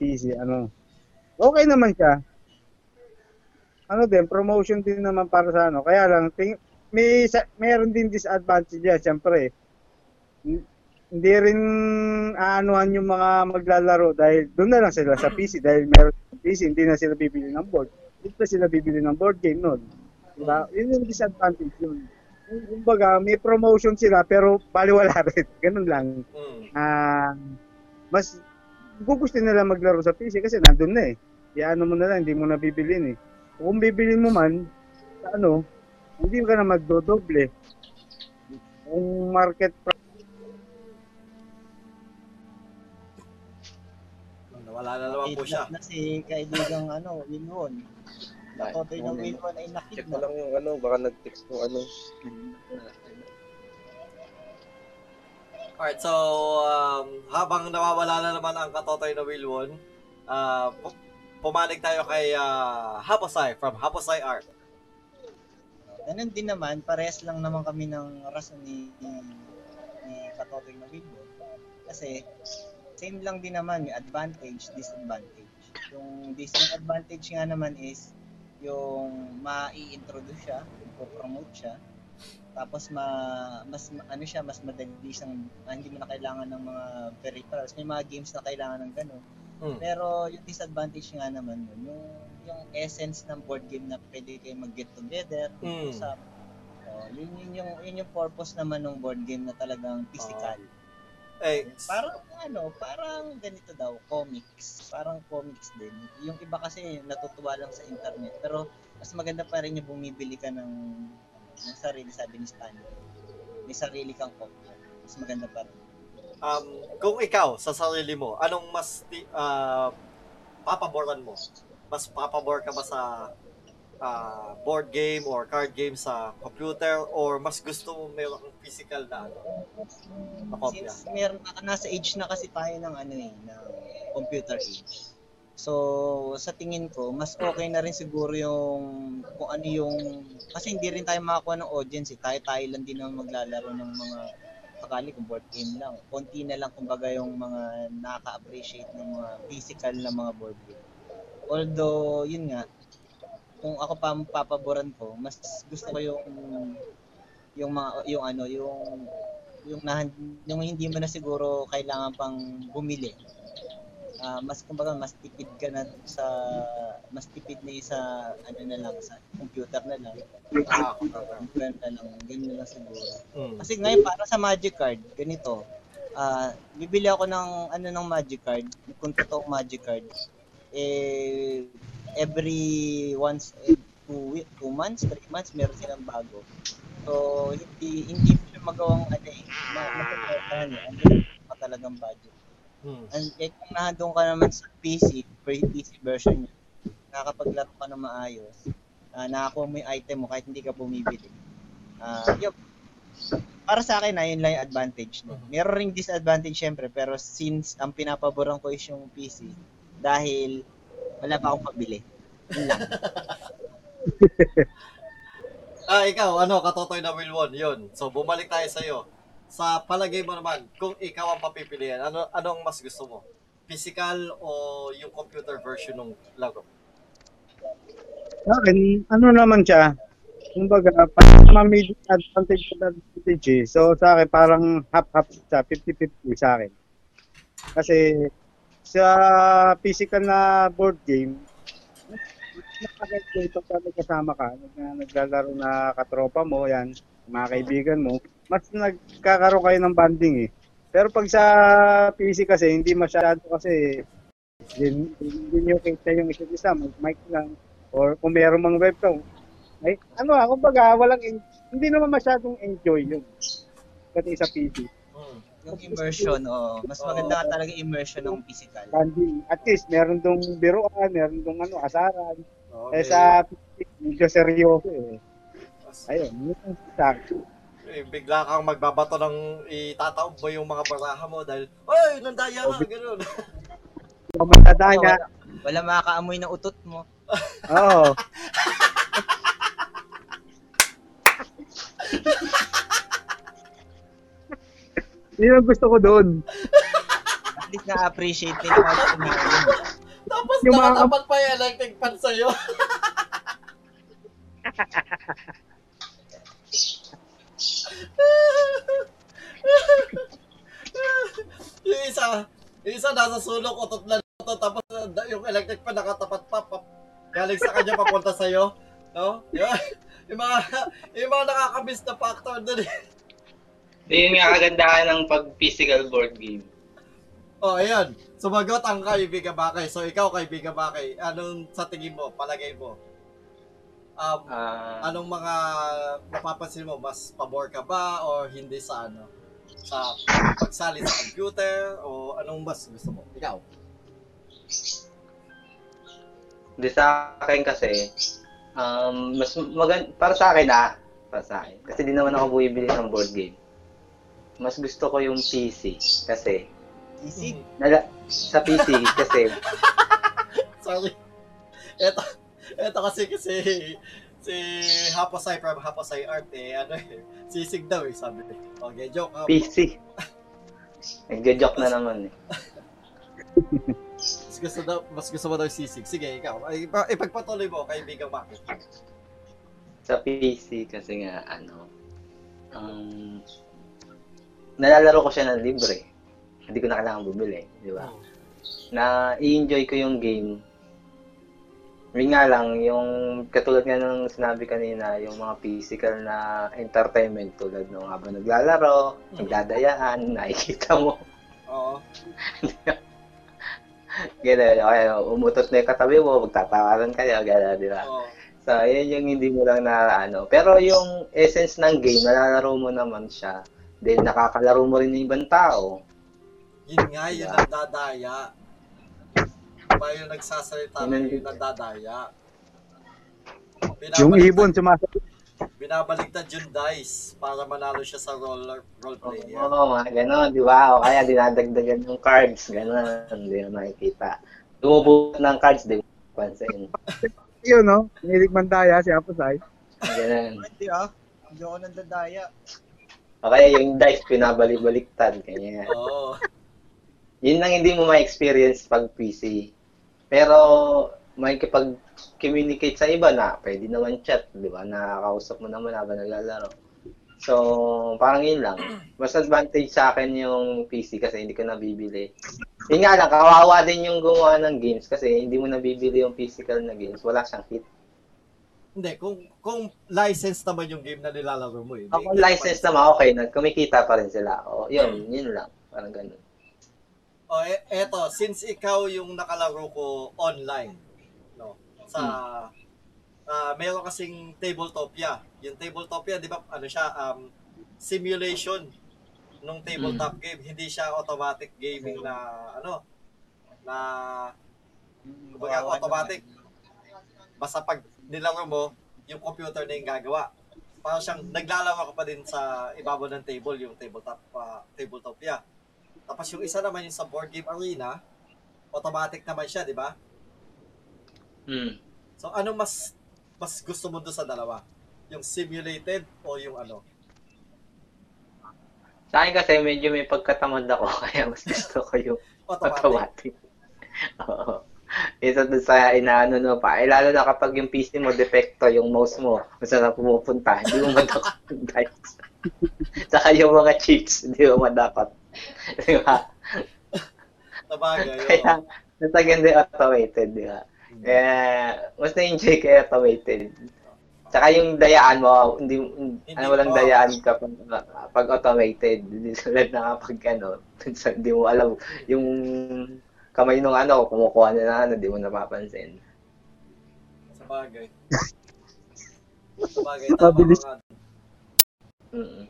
PC, okay naman siya. Din, promotion din naman para sa Kaya lang, meron din disadvantage yan, siyempre. Hindi rin aanuhan yung mga maglalaro dahil doon na lang sila sa PC. Dahil meron sa PC, hindi na sila bibili ng board. Hindi na sila bibili ng board game noon. Diba? Yun yung disadvantage yun. Kumbaga, may promotion sila pero baliwala rin. Ganun lang. Mas gugustuhin nila maglaro sa PC kasi nandun na eh. Iano mo na lang, hindi mo na bibilin eh. Kung bibilin mo man, hindi ka na magdodoble. Kung market price. Nawala na naman po siya. Na si kaibigang Wilwon. Katotoy na Wilwon ay nakita. Check mo lang yung baka nag-text mo Alright, so habang nawawala na naman ang Katotoy na Wilwon, pumanig tayo kay Happosai from Happosai Art. Ganun din naman, parehas lang naman kami ng rason ni Katotoy na Wilwon. Kasi same lang din naman, yung advantage, disadvantage. Yung disadvantage nga naman is yung ma-i-introduce siya, ipopromote siya. Tapos mas madali siyang hindi mo na kailangan ng mga peripherals. May mga games na kailangan ng gano'n. Pero yung disadvantage nga naman nun, yung essence ng board game na pwede kayo mag-get together, mag-usap. Yun yung purpose naman ng board game na talagang physical. Parang ganito daw, comics. Parang comics din. Yung iba kasi natutuwa lang sa internet. Pero mas maganda pa rin yung bumibili ka ng sarili, sabi ni Stanley. May sarili kang copy. Mas maganda pa rin. Kung ikaw, sa sarili mo, anong mas papaboran mo? Mas papabor ka ba sa board game or card game sa computer, or mas gusto mo mayroong physical na kopya? Since nasa age na kasi tayo ng ng computer age. So, sa tingin ko, mas okay na rin siguro yung kung ano yung, kasi hindi rin tayo makakuha ng audience. Tayo lang din ang maglalaro ng mga kakali kung board game lang. Konti na lang kumbaga yung mga nakaka-appreciate ng mga physical na mga board game. Although, yun nga, kung ako pa papaboran ko, mas gusto ko yung hindi mo na siguro kailangan pang bumili. Mas kumbaga mas tipid na sa sa computer na lang. Ganun na lang siguro. Kasi ngayon para sa Magic card, ganito. Bibili ako ng Magic card, kung totoo Magic card. Every once 2 months, 3 months, meron silang bago. So, hindi mo siya magawang magkakatahan niya. Pa talagang budget. And kung nandun ka naman sa PC, pre-PC version niya, nakakapaglaro ka na maayos, nakakuha mo yung item mo kahit hindi ka bumibili. Para sa akin, yun lang yung advantage niya. Meron ring disadvantage syempre, pero since ang pinapaboran ko is yung PC, dahil wala pa akong pabili. Ikaw, Katotoy na Wilwon, yun. So, bumalik tayo sa'yo. Sa palagay mo naman, kung ikaw ang papipilian, anong mas gusto mo? Physical o yung computer version ng laro? Naman siya? Kumbaga, parang may advantage na strategy. So, sa akin, parang half-half siya, 50-50 sa akin. Kasi, sa physical na board game, pag kasama ka, naglalaro na katropa mo, yan, mga kaibigan mo, mas nagkakaroon kayo ng bonding eh. Pero pag sa PC kasi, hindi masyado kasi, hindi nyo kita yung isa't isa, mag-mic lang, or kung meron mang webcam. Kumbaga, hindi naman masyadong enjoy yun, pati sa PC. Yung immersion, mas maganda talaga immersion ng physical. At least, meron dong biruan, meron dong asaran. Okay. Sa physical, medyo seryoso eh. Ayun, yun sakto. Bigla kang magbabato ng itataob mo yung mga baraha mo dahil, nandaya na, gano'n. Matadaya. Wala makakaamoy ng utot mo. Oo. Oh. Yun ang gusto ko doon. At least na-appreciate nila ako kumain. Tapos nakakapagpayalang tigpan sa'yo. Yung isa, nasa sulok, utot na utot, tapos yung electric pa nakatapat pa, galing sa kanya papunta sa'yo. No? Yung mga nakakamiss na factor doon eh. Yun yung kagandahan ng pag-physical board game. Oh, ayan. Sumagot ang Kaibigan Bakay. So, ikaw, Kaibigan Bakay, anong sa tingin mo, palagay mo? Anong mga napapansin mo? Mas pabor ka ba o hindi sa ano? Sa pagsali sa computer o anong mas gusto mo? Ikaw? Hindi sa akin kasi, mas maganda, para sa akin ah, para sa akin. Kasi di naman ako bumibili ng board game. Mas gusto ko yung PC kasi PC? Sa PC kasi sorry. Eto kasi si Happosai from Happosai Art eh ano eh sisig daw eh sabi. Okay, joke ako. PC. Nagjo-joke na naman eh. mas gusto daw sisig. Sige, ikaw. Ipagpatuloy mo Kaibigan Bakit. Sa PC kasi nga ano nalalaro ko siya ng libre. Hindi ko na kailangan bumili, di ba? Na i-enjoy ko yung game. Yun nga lang, yung katulad nga ng sinabi kanina, yung mga physical na entertainment tulad nung habang naglalaro, nagdadayaan, nakikita mo. Oo. Gano'n, okay, umutot na yung katabi mo, magtatawaran kayo, gano'n, di ba? Oo. So, yun yung hindi mo lang na ano. Pero yung essence ng game, nalalaro mo naman siya. Then, nakakalaro mo rin ng ibang tao. Yun nga, yun ang dadaya. Diba yung nagsasalita mo, yun ang dadaya. Yung ibon sumasalita. Binabaligtad yung dice para manalo siya sa role player. Oo, mga gano'n, di ba? O kaya dinadagdagan yung cards, gano'n. Hindi yung nakikita. Dumubot ng cards, di ba? Pansin. Yun, no? Niligman daya si Happosai. Gano'n. Hindi, ah. Hindi ako ng dadaya. Okay, yung dice pinabalik-baliktad, ganyan. Oo. Oh. Yun lang hindi mo ma-experience pag PC. Pero, may kapag-communicate sa iba na, pwede naman chat, di ba? Nakakausap mo naman habang naglalaro. So, parang yun lang. Mas advantage sa akin yung PC kasi hindi ko nabibili. Yun nga lang, kawawa din yung gumawa ng games kasi hindi mo nabibili yung physical na games. Wala siyang hit. Hindi, kung license naman yung game na nilalaro mo eh. Kung license naman, okay, kumikita pa rin sila. O, yun, yun lang. Parang ganun. O, eto, since ikaw yung nakalaro ko online, no, sa, meron kasing Tabletopia. Yung Tabletopia, di ba, ano siya, simulation nung tabletop game. Hindi siya automatic gaming na, ano, na, kumbaga, automatic. Basta pag nilaro mo, yung computer na yung gagawa. Parang siyang naglalaro ka pa din sa ibabaw ng table, yung tabletopia. Tapos yung isa naman yung sa board game arena, automatic naman siya, di ba? Hmm. So ano mas gusto mo doon sa dalawa? Yung simulated o yung ano? Sa akin kasi medyo may pagkatamad ako, kaya mas gusto ko yung automatic. Oo. Isa doon sa inaano no pa. Eh, lalo na kapag yung PC mo, defecto yung mouse mo. Masa na pumupunta, hindi mo madakot yung dice. Saka yung mga cheats, hindi mo madakot. Di ba? Sabagay. Kaya, nasa ganda automated, di ba? Eh, mas na-enjoy kaya automated. Saka yung dayaan mo, hindi walang dayaan ka pag automated. Hindi sulit na kapag ano, hindi mo alam yung kamay nung ano, kumukuha na ano, di mo napapansin. Sabagay, tama nga.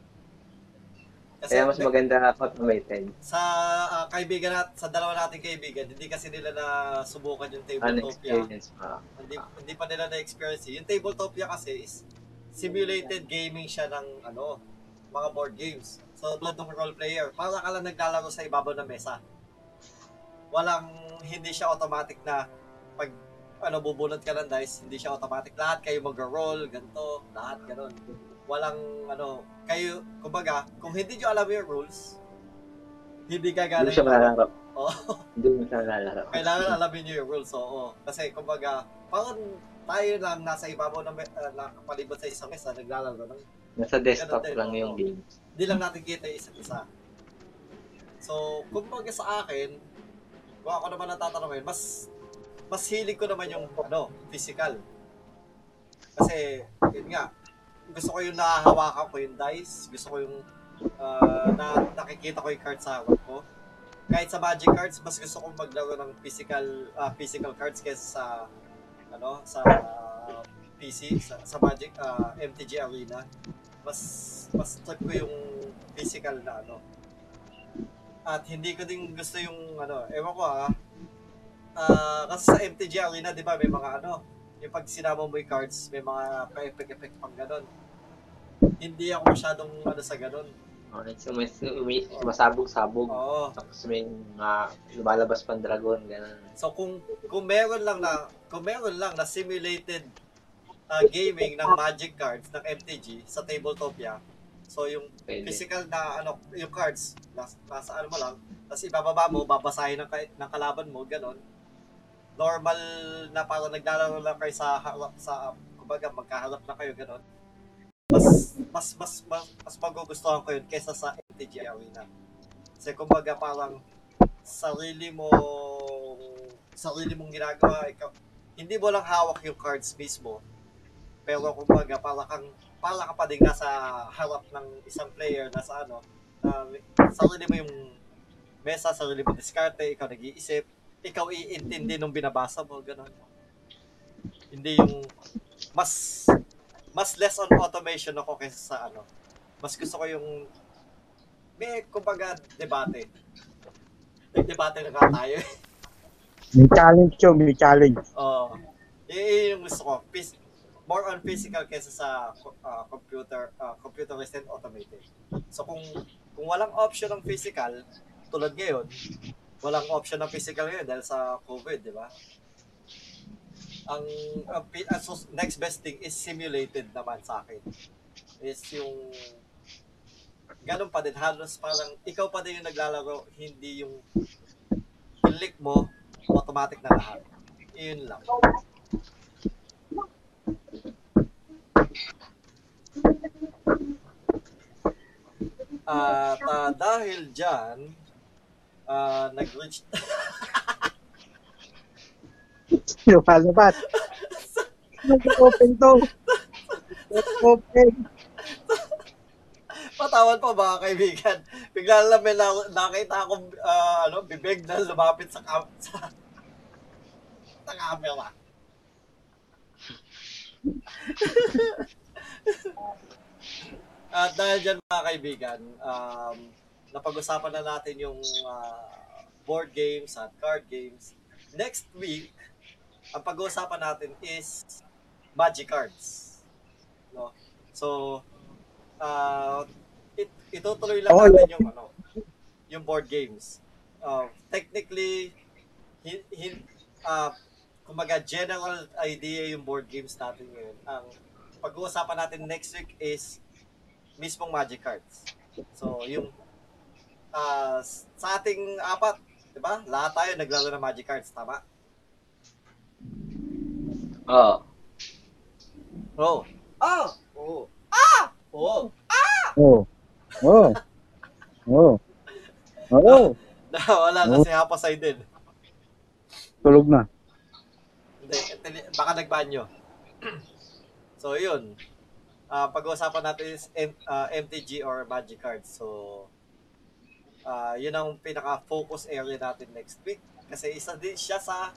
Kaya mas maganda na automated. Sa kaibigan natin, sa dalawa nating kaibigan, hindi kasi nila nasubukan yung Tabletopia. Hindi pa nila na-experience. Yung Tabletopia kasi is simulated gaming siya ng ano, mga board games. So, blood ng role player. Para ka lang naglalaro sa ibabaw ng mesa. Walang, hindi siya automatic na pag ano, bubunod ka ng dice, hindi siya automatic. Lahat kayo mag-roll, ganito, lahat ganun. Walang ano, kayo, kumbaga, kung hindi nyo alam yung rules, hindi gagaling. Hindi siya maharap. Oo. Hindi siya maharap. Kailangan alamin nyo yung rules, oo. Kasi kumbaga, parang tayo lang nasa ibabaw ng nakapalibot sa isang mesa, naglalaro lang. Nasa desktop din, lang yung games. Hindi lang natin kita yung isa't isa. So, kumbaga sa akin, kung ako naman natatanong, mas hilig ko naman yung ano, physical. Kasi, yun nga, gusto ko yung nahahawakan ko yung dice, gusto ko yung nakikita ko yung cards sa hawak ko. Kahit sa magic cards, mas gusto ko maglaro ng physical cards kaysa sa ano, sa PC, sa magic, MTG Arena. Mas trip ko yung physical na ano. At hindi ko din gusto yung ano, ewan ko kasi sa MTG Arena, di ba, may mga ano, yung pag sinama mo yung cards, may mga ka-effect-effect pang ganun. Hindi ako masyadong ano sa ganun. Okay, so may masabog-sabog. Oo. Tapos may lumalabas pang dragon, ganun. So kung meron lang na simulated gaming ng magic cards ng MTG sa Tabletopia, so yung pwede. Physical na ano, yung cards, nasa ano mo lang, tapos ibababa mo, babasahin ng kalaban mo, ganun. Normal na parang naglalaro lang kayo sa kumbaga magkaharap na kayo ganun. Mas magugustuhan ko yun kaysa sa MTG Arena. Kasi kumbaga parang sarili mong ginagawa, ikaw, hindi mo lang hawak yung cards mismo. Pero kumbaga para ka pa din nasa harap ng isang player na sa ano, sarili mo yung mesa, sarili mo diskarte, ikaw nag-iisip. Ikaw iintindi nung binabasa mo, gano'n. Hindi yung mas less on automation ako kaysa sa ano. Mas gusto ko yung may kumbaga debate. Nag-debate na ka tayo. May challenge yun, may challenge. Oo. Yun yung gusto ko. More on physical kaysa sa computerized and automated. So kung walang option ng physical, tulad ngayon, walang option ng physical ngayon dahil sa COVID, di ba? So next best thing is simulated naman sa akin. Is yung ganun pa din, halos parang ikaw pa din yung naglalaro, hindi yung click mo, automatic na lahat. Yun lang. At dahil dyan, nag-reach. Yung paano ba't? Nag-open to. Nag-open. Patawan pa ba, kaibigan? Bigla lang may nakita akong bibig na lumapit sa camera. At dahil dyan mga kaibigan, napag-usapan na natin yung board games at card games. Next week, ang pag-uusapan natin is magic cards. No? So, itutuloy lang natin yung yung board games. Technically, kumbaga general idea yung board games natin ngayon. Ang pag-uusapan natin next week is mismong magic cards. So, yung sa ating apat, di ba? Lahat tayo naglaro ng magic cards, tama? Oo. Oh. Oh. Oh. Ah! Oh. Ah! Oh. Oh. Oh. Oh. Wala na si Happosai din. Tulog na. Hindi, baka nagbanyo. So, yun. Pag-uusapan natin is MTG or magic cards. So, yun ang pinaka-focus area natin next week kasi isa din siya sa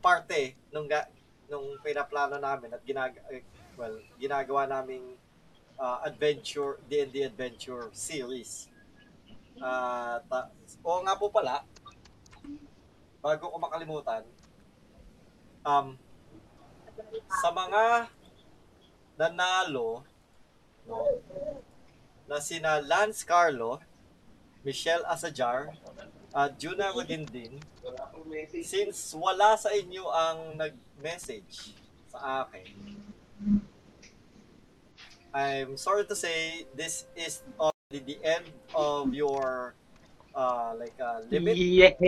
parte nung pinaplano namin at ginagawa naming adventure, D&D adventure series. O nga po pala, bago ko makalimutan, sa mga nanalo, no, na sina Lance Carlo, Michelle Asajar, Juna Magin din. Since wala sa inyo ang nag-message sa akin, I'm sorry to say this is already the end of your limit. Yay!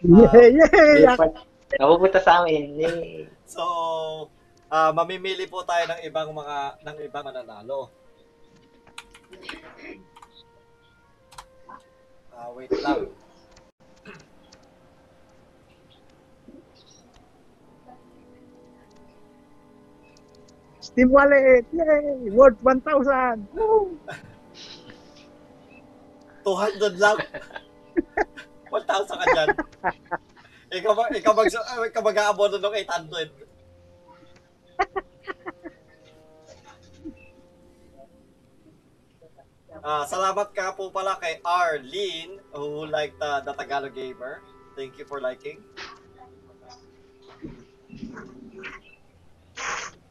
Yay! Napupunta sa amin. Yay! So, mamimili po tayo ng ibang mananalo. Wait lang. Steam wallet! Yay! Worth 1,000! Woo! 200 lang! 1,000 ka dyan. Ikaw mag-aabono ng 800. Salamat ka po pala kay Arlene who liked the Tagalogamer. Thank you for liking.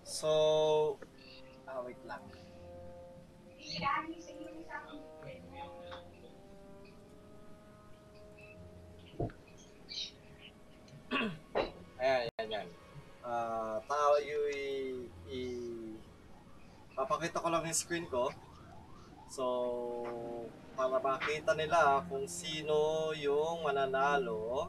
So, wait lang. Ayan. Papakita ko lang yung screen ko. So, para makita nila kung sino yung mananalo.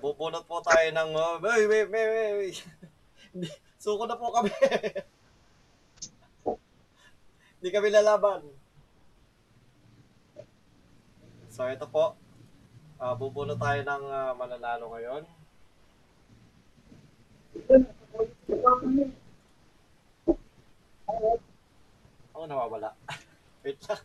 Bubunot po tayo ng wait. Suko na po kami. Hindi kami lalaban. So ito po. Bubunot tayo ng mananalo ngayon. Nawawala. Wait lang.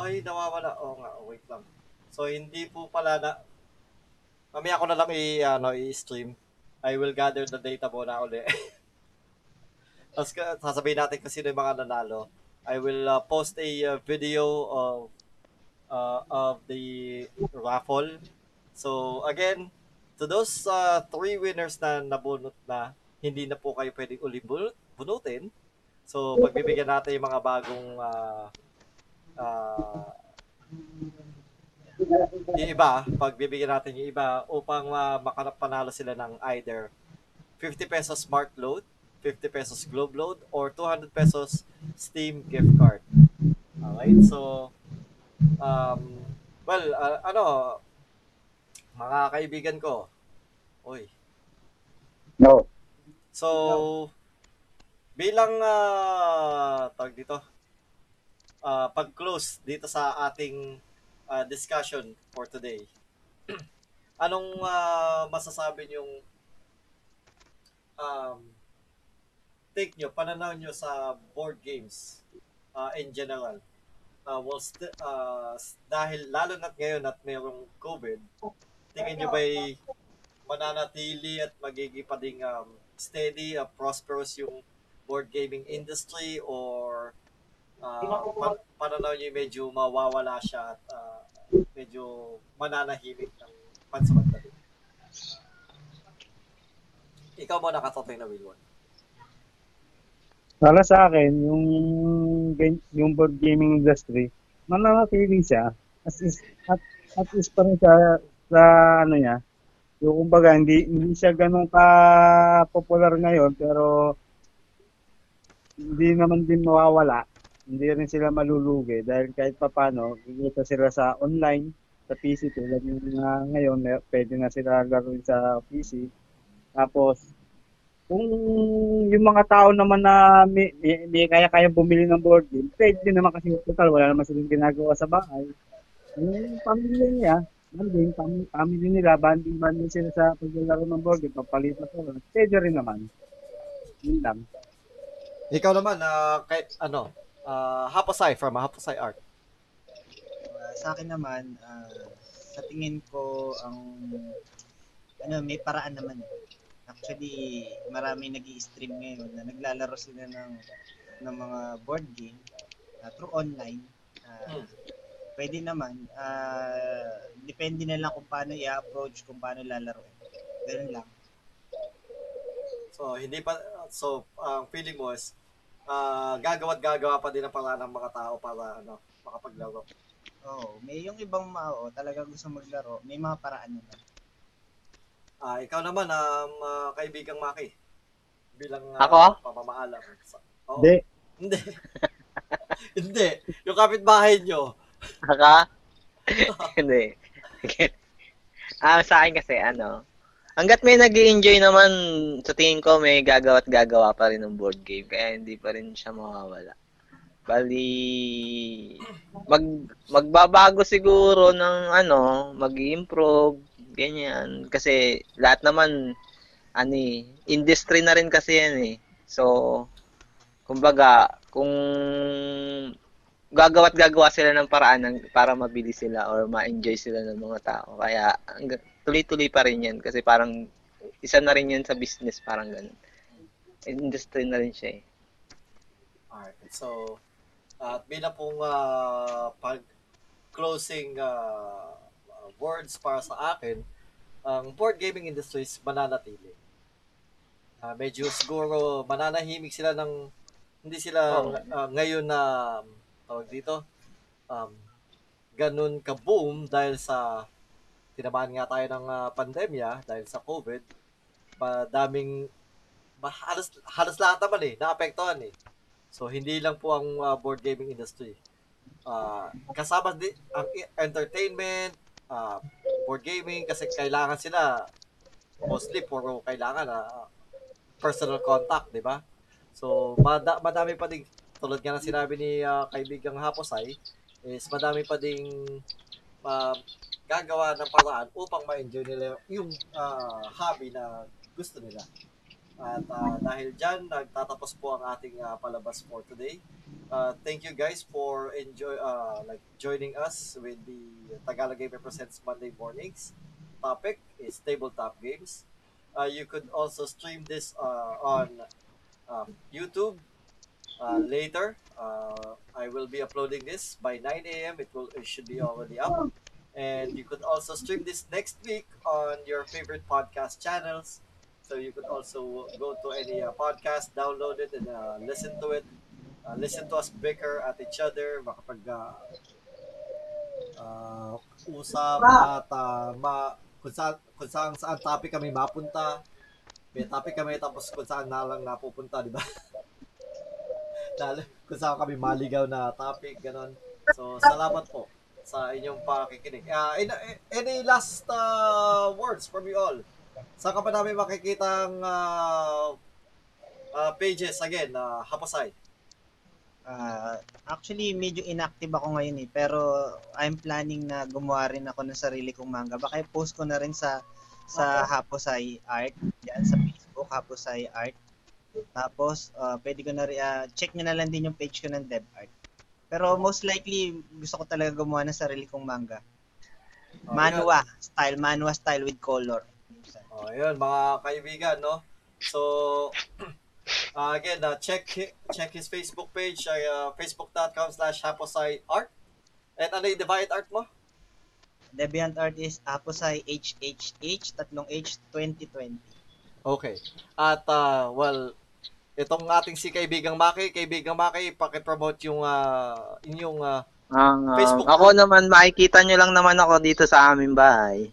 Ay, nawawala. Oo nga, wait lang. So, hindi po pala na... Mamaya ako na lang i-stream. I will gather the data po na uli. Tapos sasabihin natin kasi yung mga nanalo. I will post a video of the raffle. So, again, to those 3 winners na nabunot na, hindi na po kayo pwedeng uli bunutin. So, pagbibigyan natin yung mga bagong... yung iba, pagbibigyan natin yung iba upang makapanalo sila ng either 50 pesos smart load, 50 pesos globe load, or 200 pesos Steam gift card. Alright, so mga kaibigan ko. Uy. No. So, bilang tawag dito, pag-close dito sa ating discussion for today. Anong masasabi niyong take niyo, pananaw niyo sa board games in general? Dahil lalo na ngayon at mayroong COVID, tingin niyo ba'y mananatili at magiging pa ding steady, prosperous yung board gaming industry, or pananaw niyo medyo mawawala siya at medyo mananahimik ng pansamantala? Ikaw ba nakatotoy na Wilwon? Para sa akin, yung board gaming industry, mananatili siya at is pa rin siya sa ano niya. Yung kumbaga hindi siya ganun ka popular ngayon, pero hindi naman din mawawala. Hindi rin sila malulugi dahil kahit papano, kikita sila sa online, sa PC. Tulad yung ngayon, pwede na sila laruin sa PC. Tapos, kung yung mga tao naman na may kaya-kaya bumili ng board game, pwede naman kasi total, wala naman silang ginagawa sa bahay. Yung pamilya niya, banding nila sila sa paglalaro ng board game, papalitan sila. Pwede rin naman. Yun lang. Ikaw naman, kahit ano, Happosai from Happosai Art. Sa akin naman, sa tingin ko, may paraan naman. Actually, marami nag-i-stream ngayon na naglalaro sila ng mga board game through online. Pwede naman, depende na lang kung paano i-approach, kung paano lalaroin. Ganun lang. So, hindi pa, so, ang feeling mo is, gagawa pa din ang paraan ng mga tao para makapaglaro. Oo, may yung ibang mao talaga gusto maglaro, may mga paraan naman. Ikaw naman kaibigang Maki. Bilang ako? Pamamahala. Oh. Hindi. Hindi. Hindi. Yung kapitbahay nyo. Ako? Hindi. Sa akin kasi hanggat may nag-i-enjoy naman, sa tingin ko may gagawa pa rin ng board game. Kaya hindi pa rin siya mawawala. Bali, magbabago siguro ng mag-i-improve, ganyan. Kasi lahat naman, industry na rin kasi yan eh. So, kumbaga, kung gagawa sila ng paraan para mabili sila or ma-enjoy sila ng mga tao. Kaya, tuloy-tuloy pa rin yan kasi parang isa na rin yan sa business, parang ganun. Industry na rin siya eh. Alright, so at bilang pong pag-closing words para sa akin, ang board gaming industry is mananatili. Medyo siguro mananahimik sila ng hindi sila ngayon na tawag dito ganun ka-boom dahil sa tinamaan nga tayo ng pandemya dahil sa COVID. Madaming halos lahat naman naapektuhan . So hindi lang po ang board gaming industry. Kasama din ang entertainment, board gaming kasi kailangan sila mostly puro kailangan personal contact, di ba? So madami pa ding tulad nga ng sinabi ni kaibigang Happosai is madami pa ding gagawa ng paraan upang ma-enjoy nila yung hobby na gusto nila. At dahil dyan, nagtatapos po ang ating palabas for today. Thank you guys for joining us with the Tagalogamer Presents Monday Mornings. Topic is tabletop games. You could also stream this on YouTube later. I will be uploading this by 9 a.m. It should be already up. And you could also stream this next week on your favorite podcast channels. So you could also go to any podcast, download it, and listen to it. Listen to us bicker at each other, makapag-usap at kung saan topic kami mapunta. May topic kami tapos kung saan na lang napupunta, di ba? Kung saan kami maligaw na topic, ganon. So salamat po sa inyong pakikinig. Any last words from you all? Saan ka pa namin makikita ang pages again, Happosai? Actually, medyo inactive ako ngayon eh. Pero I'm planning na gumawa rin ako ng sarili kong manga. Baka i-post ko na rin sa Happosai Art. Yan, sa Facebook, Happosai Art. Tapos, pwede ko na rin, check nyo na lang din yung page ko ng DevArt. Pero most likely, gusto ko talaga gumawa ng sarili kong manga. Manhwa style with color. Ayun, mga kaibigan, no? So, again, check his Facebook page, facebook.com/happosaiart. And ano yung Deviant Art mo? Deviant Art is Happosai HHH, 3H 2020. Okay. At, itong ating si Kaibigang Maki, pakipromote yung inyong Facebook. Ako naman, makikita nyo lang naman ako dito sa aming bahay.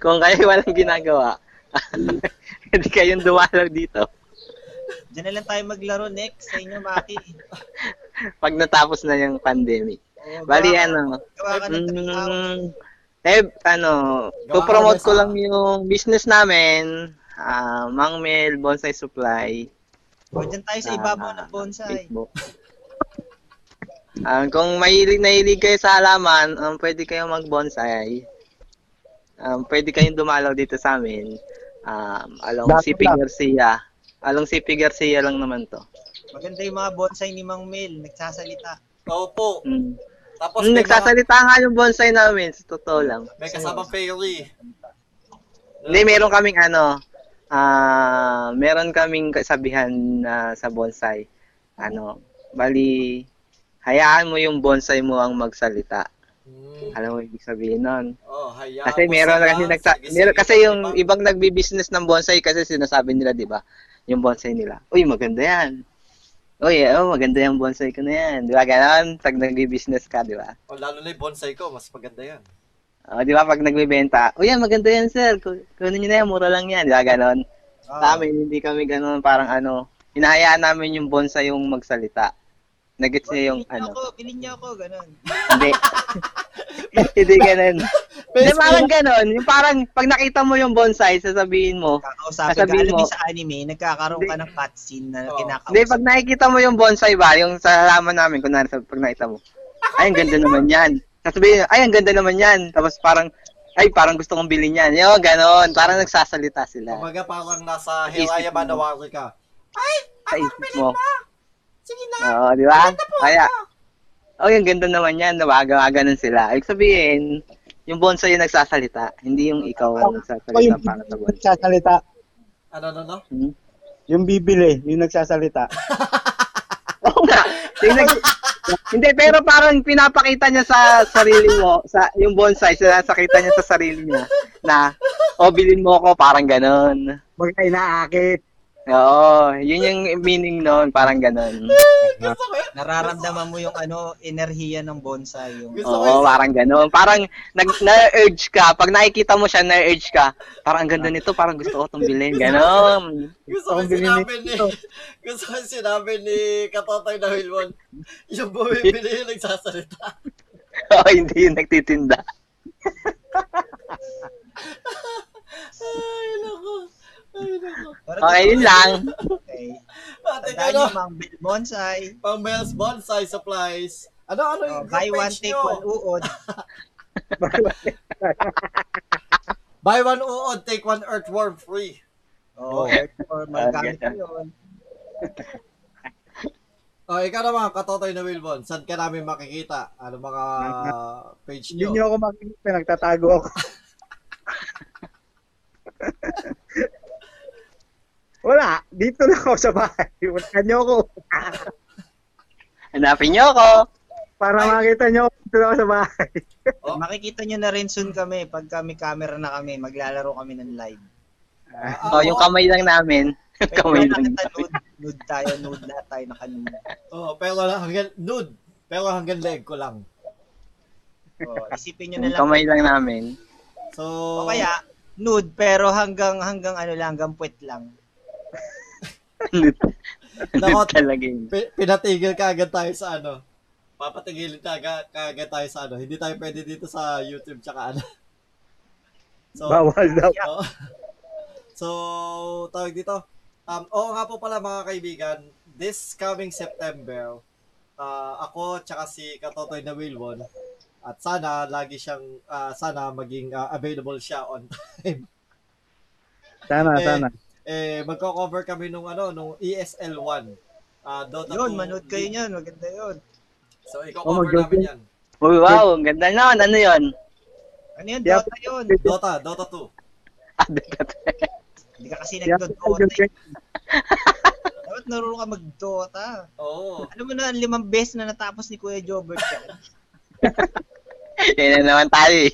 Kung kayo walang ginagawa, hindi kayong dumalaw dito. Diyan na lang tayo maglaro next sa inyo, Maki. Pag natapos na yung pandemic. Bali, promote ko lang yung business namin, Mang Mel's Bonsai Supply. O, dyan tayo sa ibabaw ng bonsai. Kung mahilig kayo sa halaman, pwede kayong mag-bonsai. Pwede kayong dumalaw dito sa amin. Along CP Garcia. Along CP Garcia lang naman to. Maganda yung mga bonsai ni Mang Mel. Nagsasalita. Opo. Mm. Tapos nagsasalita nga yung bonsai namin. Sa totoo lang. May kasama fairy. Hindi, meron kaming ano. Meron kaming kasabihan sa bonsai. Ano, bali, hayaan mo yung bonsai mo ang magsalita. Hmm. Alam mo ibig sabihin nun? Oh, hayaan. Kasi meron kasi kasi yung ibang nagbi-business ng bonsai kasi sinasabi nila, 'di ba? Yung bonsai nila. Uy, maganda 'yan. Uy, oh, maganda yung bonsai ko na 'yan. 'Di ba ganoon? Pag nagbi-business ka, 'di ba? Oh, lalo na yung bonsai ko, mas maganda 'yan. Oh, 'di ba pag nagbebenta? Uy, yan, maganda 'yan, sir. Kunin niyo na 'yan, mura lang 'yan, 'di ba ganoon? Oh. Tama, hindi kami ganoon, parang ano, hinahayaan namin yung bonsai yung magsalita. Nagets niya yung ano. Bilin niya ako, ganun. Hindi. Hindi ganun. Hindi, parang ganun. Yung parang, pag nakita mo yung bonsai, sasabihin mo. Kakausapin ka. Alam mo sa anime, nagkakaroon ka ng cutscene na kinakausap. Hindi, pag nakikita mo yung bonsai ba, yung sa halaman namin, kunwari, pag nakita mo, ay, ang ganda naman yan. Sasabihin, ay, ang ganda naman yan. Tapos parang, ay, parang gusto kong bilhin yan. Yo, ganun. Parang nagsasalita sila. Kumbaga, parang nasa Hiraya Manawari ka. Ay, ako bilhin na. Sige na. Oo, di ba? Kaya, oh, yung ganda naman yan, nawaga-waga nun sila. Ibig sabihin, yung bonsai yung nagsasalita, hindi yung ikaw ang nagsasalita para sa bonsai. Nagsasalita. Ano? Hmm? Yung bibili, yung nagsasalita. Oo nga. Hindi, pero parang pinapakita niya sa sarili mo, sa yung bonsai, sinasakita niya sa sarili niya, na, oh, bilhin mo ako, parang ganun. Magkay na akit. Oo, yun yung meaning noon, parang ganun. Nararamdaman mo yung ano, enerhiya ng bonsai yung. Oo, parang ganun. Parang na-urge ka, pag nakikita mo siya, na-urge ka. Parang ang ganda nito, parang gusto ko itong bilhin, ganun. Gusto ko sinabi ni Katotoy na Wilwon, yung bumibili yung nagsasalita. Oo, hindi yung nagtitinda. Ay, loko. Okay, yun lang. Okay. Tandaan nyo, Mang Mel's Bonsai. Mang Mel's Bonsai Supplies. Ano yung buy one, take one uod. Buy one uod, take one earthworm free. Oo, earthworm. Magkakit ko yun. Okay, ikaw naman, Katotoy na Wilwon. Saan ka namin makikita? Ano mga page nyo? Hindi nyo ako makikita. Pinagtatago ako. Wala, dito na ako sa bahay. Wala nyo ako. Hanapin nyo ako. Para makita nyo ako, dito na ako sa bahay. Oh. Makikita nyo na rin soon kami. Pag kami camera na kami, maglalaro kami ng live. Yung kamay lang namin. Kamay lang namin. Nude tayo, nude na tayo naka-nude. Oo, pero hanggang nude. Pero hanggang leg ko lang. Isipin nyo na lang. Kamay lang namin. So, o kaya, nude pero hanggang ano lang, hanggang puwet lang. Nakot, pinatigil ka agad tayo sa ano. Papatigilin ka agad tayo sa ano. Hindi tayo pwede dito sa YouTube tsaka ano. So, bawal daw. So, tawag dito. Oo nga po pala mga kaibigan, this coming September, ako tsaka si Katotoy na Wilwon, at sana lagi siyang sana maging available siya on time. Sana. Eh magko-cover kami nung ESL1. Dota 2. Yun, manood kayo niyan, maganda 'yon. So i-cover namin 'yan. Uy, wow, ang ganda noon. Ano 'yon? Ano 'yun? Dota 'yun. Dota 2. Hindi ka kasi nag-Dota. Dapat marunong ka mag-Dota. Oo. Alam mo na ang 5 beses na natapos ni Kuya Jobert 'yan. Yan na naman tayo eh.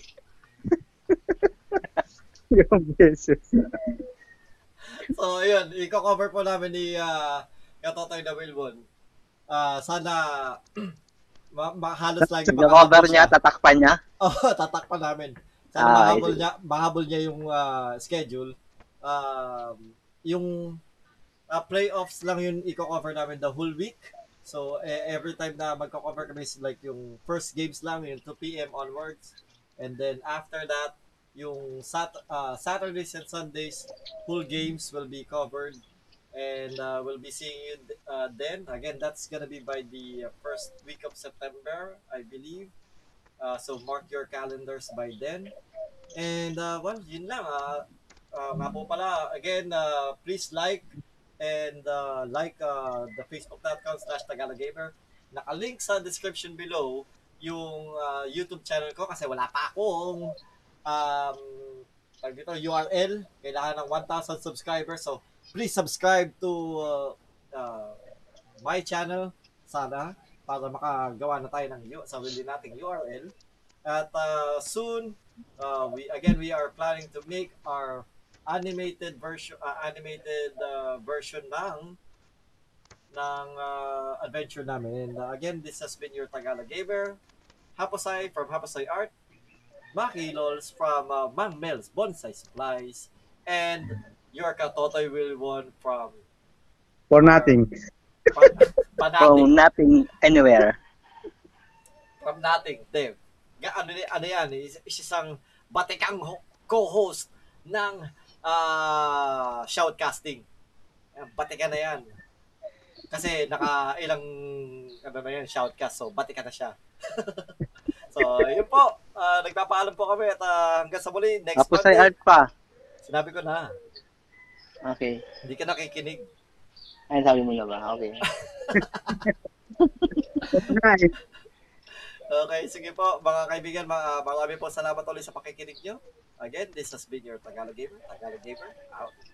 So, yun. I-cover po namin ni Katotoy na Wilwon. Sana halos lagi makahabol niya. Tatakpan niya? Oo, tatakpan namin. Sana mahabol niya yung schedule. Yung playoffs lang yun i-cover namin the whole week. So, every time na magko-cover kami, like yung first games lang, yung 2 p.m. onwards. And then after that, yung Saturdays and Sundays, full games will be covered. And we'll be seeing you then. Again, that's gonna be by the first week of September, I believe. So mark your calendars by then. And well, yun lang. Nga po pala, again, please like and the facebook.com/Tagalogamer. Nakalink sa description below yung YouTube channel ko kasi wala pa akong dito, URL. Kailangan ng 1,000 subscribers. So, please subscribe to my channel sana para makagawa na tayo ng sarili nating URL. At soon, we are planning to make our animated version ng adventure namin. And again, this has been your Tagalogamer, Happosai from Happosai Art, Maki Lols from Mang Mel's Bonsai Supplies, and your Katotoy Wilwon from... For nothing. From nothing anywhere. From nothing, Dave. Ano yan, isang batikang co-host ng shoutcasting. Batikan na yan. Kasi nakailang shoutcast, so batikan na siya. So, yun po. Nagpapaalam po kami at hanggang sa muli. Next Monday. Happosai Art pa. Sinabi ko na. Okay. Hindi ka nakikinig. Ay, sabi mo na ba? Okay. Okay, sige po. Mga kaibigan, marami po salamat ulit sa pakikinig nyo. Again, this has been your Tagalogamer. Tagalogamer, out.